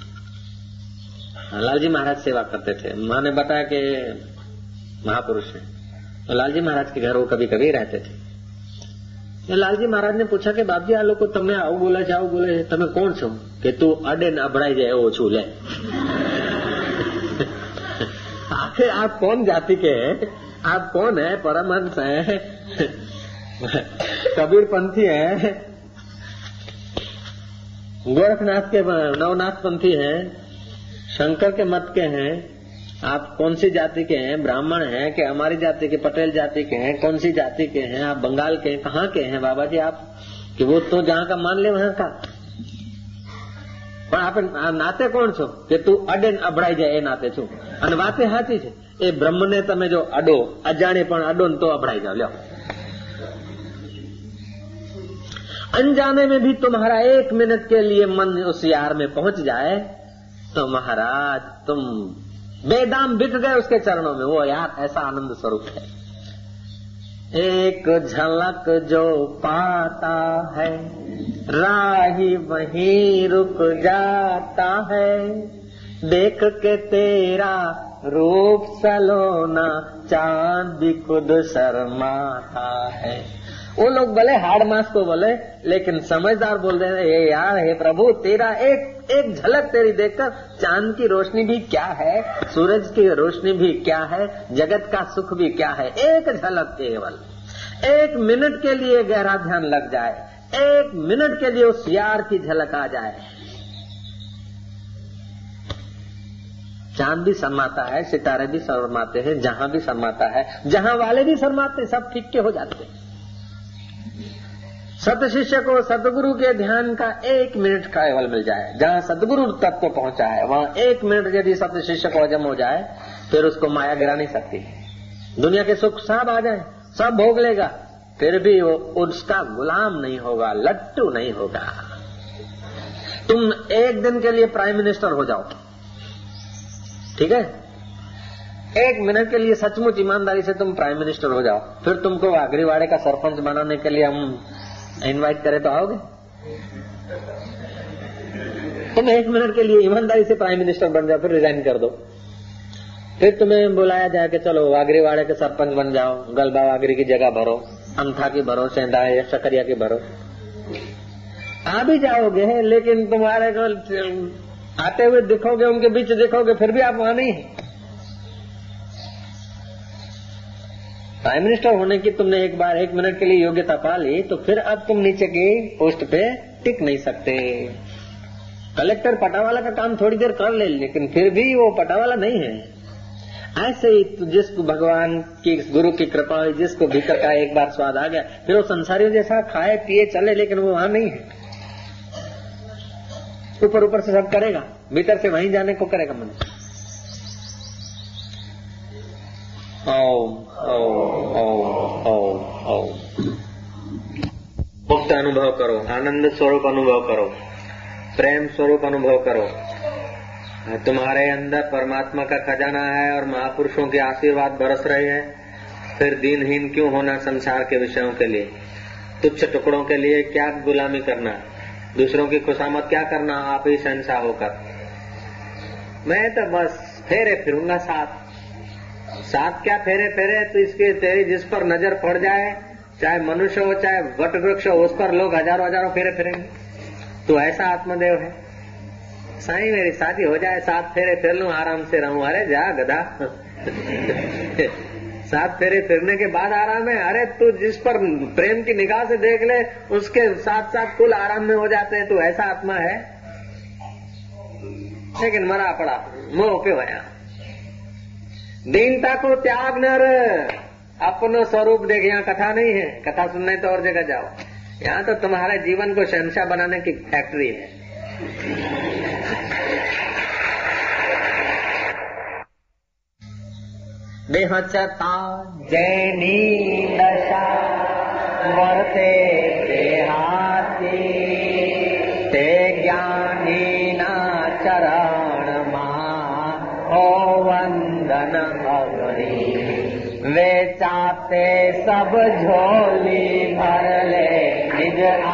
लालजी महाराज सेवा करते थे। माँ ने बताया कि महापुरुष है। तो लालजी महाराज के घर वो कभी कभी रहते थे। लालजी महाराज ने पूछा कि बाप जी, आ लोग तमने आऊ बोले छे, आऊ बोले छे, तमे कोण छो? के तू अडे न अबड़ाई जाए एवो छू। ले आखिर आप कौन जाति के हैं? आप कौन है? परमहंस है, कबीर पंथी है, गोरखनाथ के नवनाथ पंथी है, शंकर के मत के हैं? आप कौन सी जाति के हैं? ब्राह्मण हैं कि हमारी जाति के, पटेल जाति के हैं, कौन सी जाति के हैं? आप बंगाल के हैं, कहाँ के हैं बाबा जी आप? कि वो तो जहाँ का मान ले वहाँ का, पर आप नाते कौन छो? कि तू अडे अबड़ाई जाए ए नाते छो। अन वाते हाची छे, ए ब्रह्म ने तमे जो अडो, अजाणे पण अडो तो अबड़ाई जाओ। लो अनजाने में भी तुम्हारा 1 मिनट के लिए मन उस यार में पहुंच जाए तो महाराज तुम बेदाम बिक गए उसके चरणों में। वो यार ऐसा आनंद स्वरूप है। एक झलक जो पाता है राही वहीं रुक जाता है, देख के तेरा रूप सलोना चांद भी खुद शर्माता है। वो लोग बोले हाड़ मास को बोले, लेकिन समझदार बोल रहे हैं, ये यार हे प्रभु, तेरा एक झलक तेरी देखकर चांद की रोशनी भी क्या है, सूरज की रोशनी भी क्या है, जगत का सुख भी क्या है। एक झलक केवल 1 मिनट के लिए गहरा ध्यान लग जाए, 1 मिनट के लिए उस यार की झलक आ जाए। चांद भी शर्माता है, सितारे भी शर्माते हैं, जहां भी शर्माता है, जहां वाले भी शर्माते, सब ठीक के हो जाते हैं। सत शिष्य को सतगुरु के ध्यान का 1 मिनट का केवल मिल जाए, जहाँ सतगुरु तक को पहुँचा है वहाँ 1 मिनट यदि सत शिष्य को हजम हो जाए, फिर उसको माया गिरा नहीं सकती। दुनिया के सुख सब आ जाए, सब भोग लेगा, फिर भी वो उसका गुलाम नहीं होगा, लट्टू नहीं होगा। तुम 1 दिन के लिए प्राइम मिनिस्टर हो जाओ, ठीक है? 1 मिनट के लिए सचमुच ईमानदारी से तुम प्राइम मिनिस्टर हो जाओ, फिर तुमको आगरीवाड़े का सरपंच बनाने के लिए हम इनवाइट करें तो आओगे? तुम 1 मिनट के लिए ईमानदारी से प्राइम मिनिस्टर बन जाओ, फिर रिजाइन कर दो, फिर तुम्हें बुलाया जाए कि चलो वागरीवाड़े के सरपंच बन जाओ, गलबा वागरी की जगह भरो, अमथा की भरो, सेंधा या शकरिया की भरो। आ भी जाओगे, लेकिन तुम्हारे को आते हुए दिखोगे, उनके बीच दिखोगे, फिर भी आप वहां नहीं है। प्राइम मिनिस्टर होने की तुमने एक बार 1 मिनट के लिए योग्यता पा ली, तो फिर अब तुम नीचे के पोस्ट पे टिक नहीं सकते। कलेक्टर पटावाला का काम थोड़ी देर कर ले, लेकिन फिर भी वो पटावाला नहीं है। ऐसे ही जिसको भगवान की, गुरु की कृपा हुई, जिसको भीतर का एक बार स्वाद आ गया, फिर वो संसारियों जैसा खाए पिए चले, लेकिन वो वहाँ नहीं है। ऊपर ऊपर से सब करेगा, भीतर से वहीं जाने को करेगा मन। ओम ओम ओम ओम ओम। मुक्त अनुभव करो, आनंद स्वरूप अनुभव करो, प्रेम स्वरूप अनुभव करो। तुम्हारे अंदर परमात्मा का खजाना है और महापुरुषों के आशीर्वाद बरस रहे हैं। फिर दीनहीन क्यों होना संसार के विषयों के लिए? तुच्छ टुकड़ों के लिए क्या गुलामी करना, दूसरों की खुशामत क्या करना, आप ही शहंशाह होकर। मैं तो बस फेरे फिरूंगा साथ साथ, क्या फेरे फेरे तो इसके तेरी जिस पर नजर पड़ जाए, चाहे मनुष्य हो चाहे वट वृक्ष हो, उस पर लोग हजारों हजारों फेरे फेरेंगे। तो ऐसा आत्मदेव है। साईं मेरी शादी हो जाए, साथ फेरे फिर लूं, आराम से रहूं। अरे जा गधा साथ फेरे फिरने के बाद आराम है। अरे तू जिस पर प्रेम की निगाह से देख ले, उसके साथ साथ कुल आराम में हो जाते हैं। तू ऐसा आत्मा है, लेकिन मरा पड़ा मोह पे वया। दीनता को त्याग नर अपनो स्वरूप देख। यहाँ कथा नहीं है, कथा सुनने तो और जगह जाओ। यहाँ तो तुम्हारे जीवन को शहंशाह बनाने की फैक्ट्री है। बेहचता जैनी दशा वर्ते देहाती, ते ज्ञानी ना चरण मां ओ वंदन अवरी। वे चाहते सब झोली भर ले निज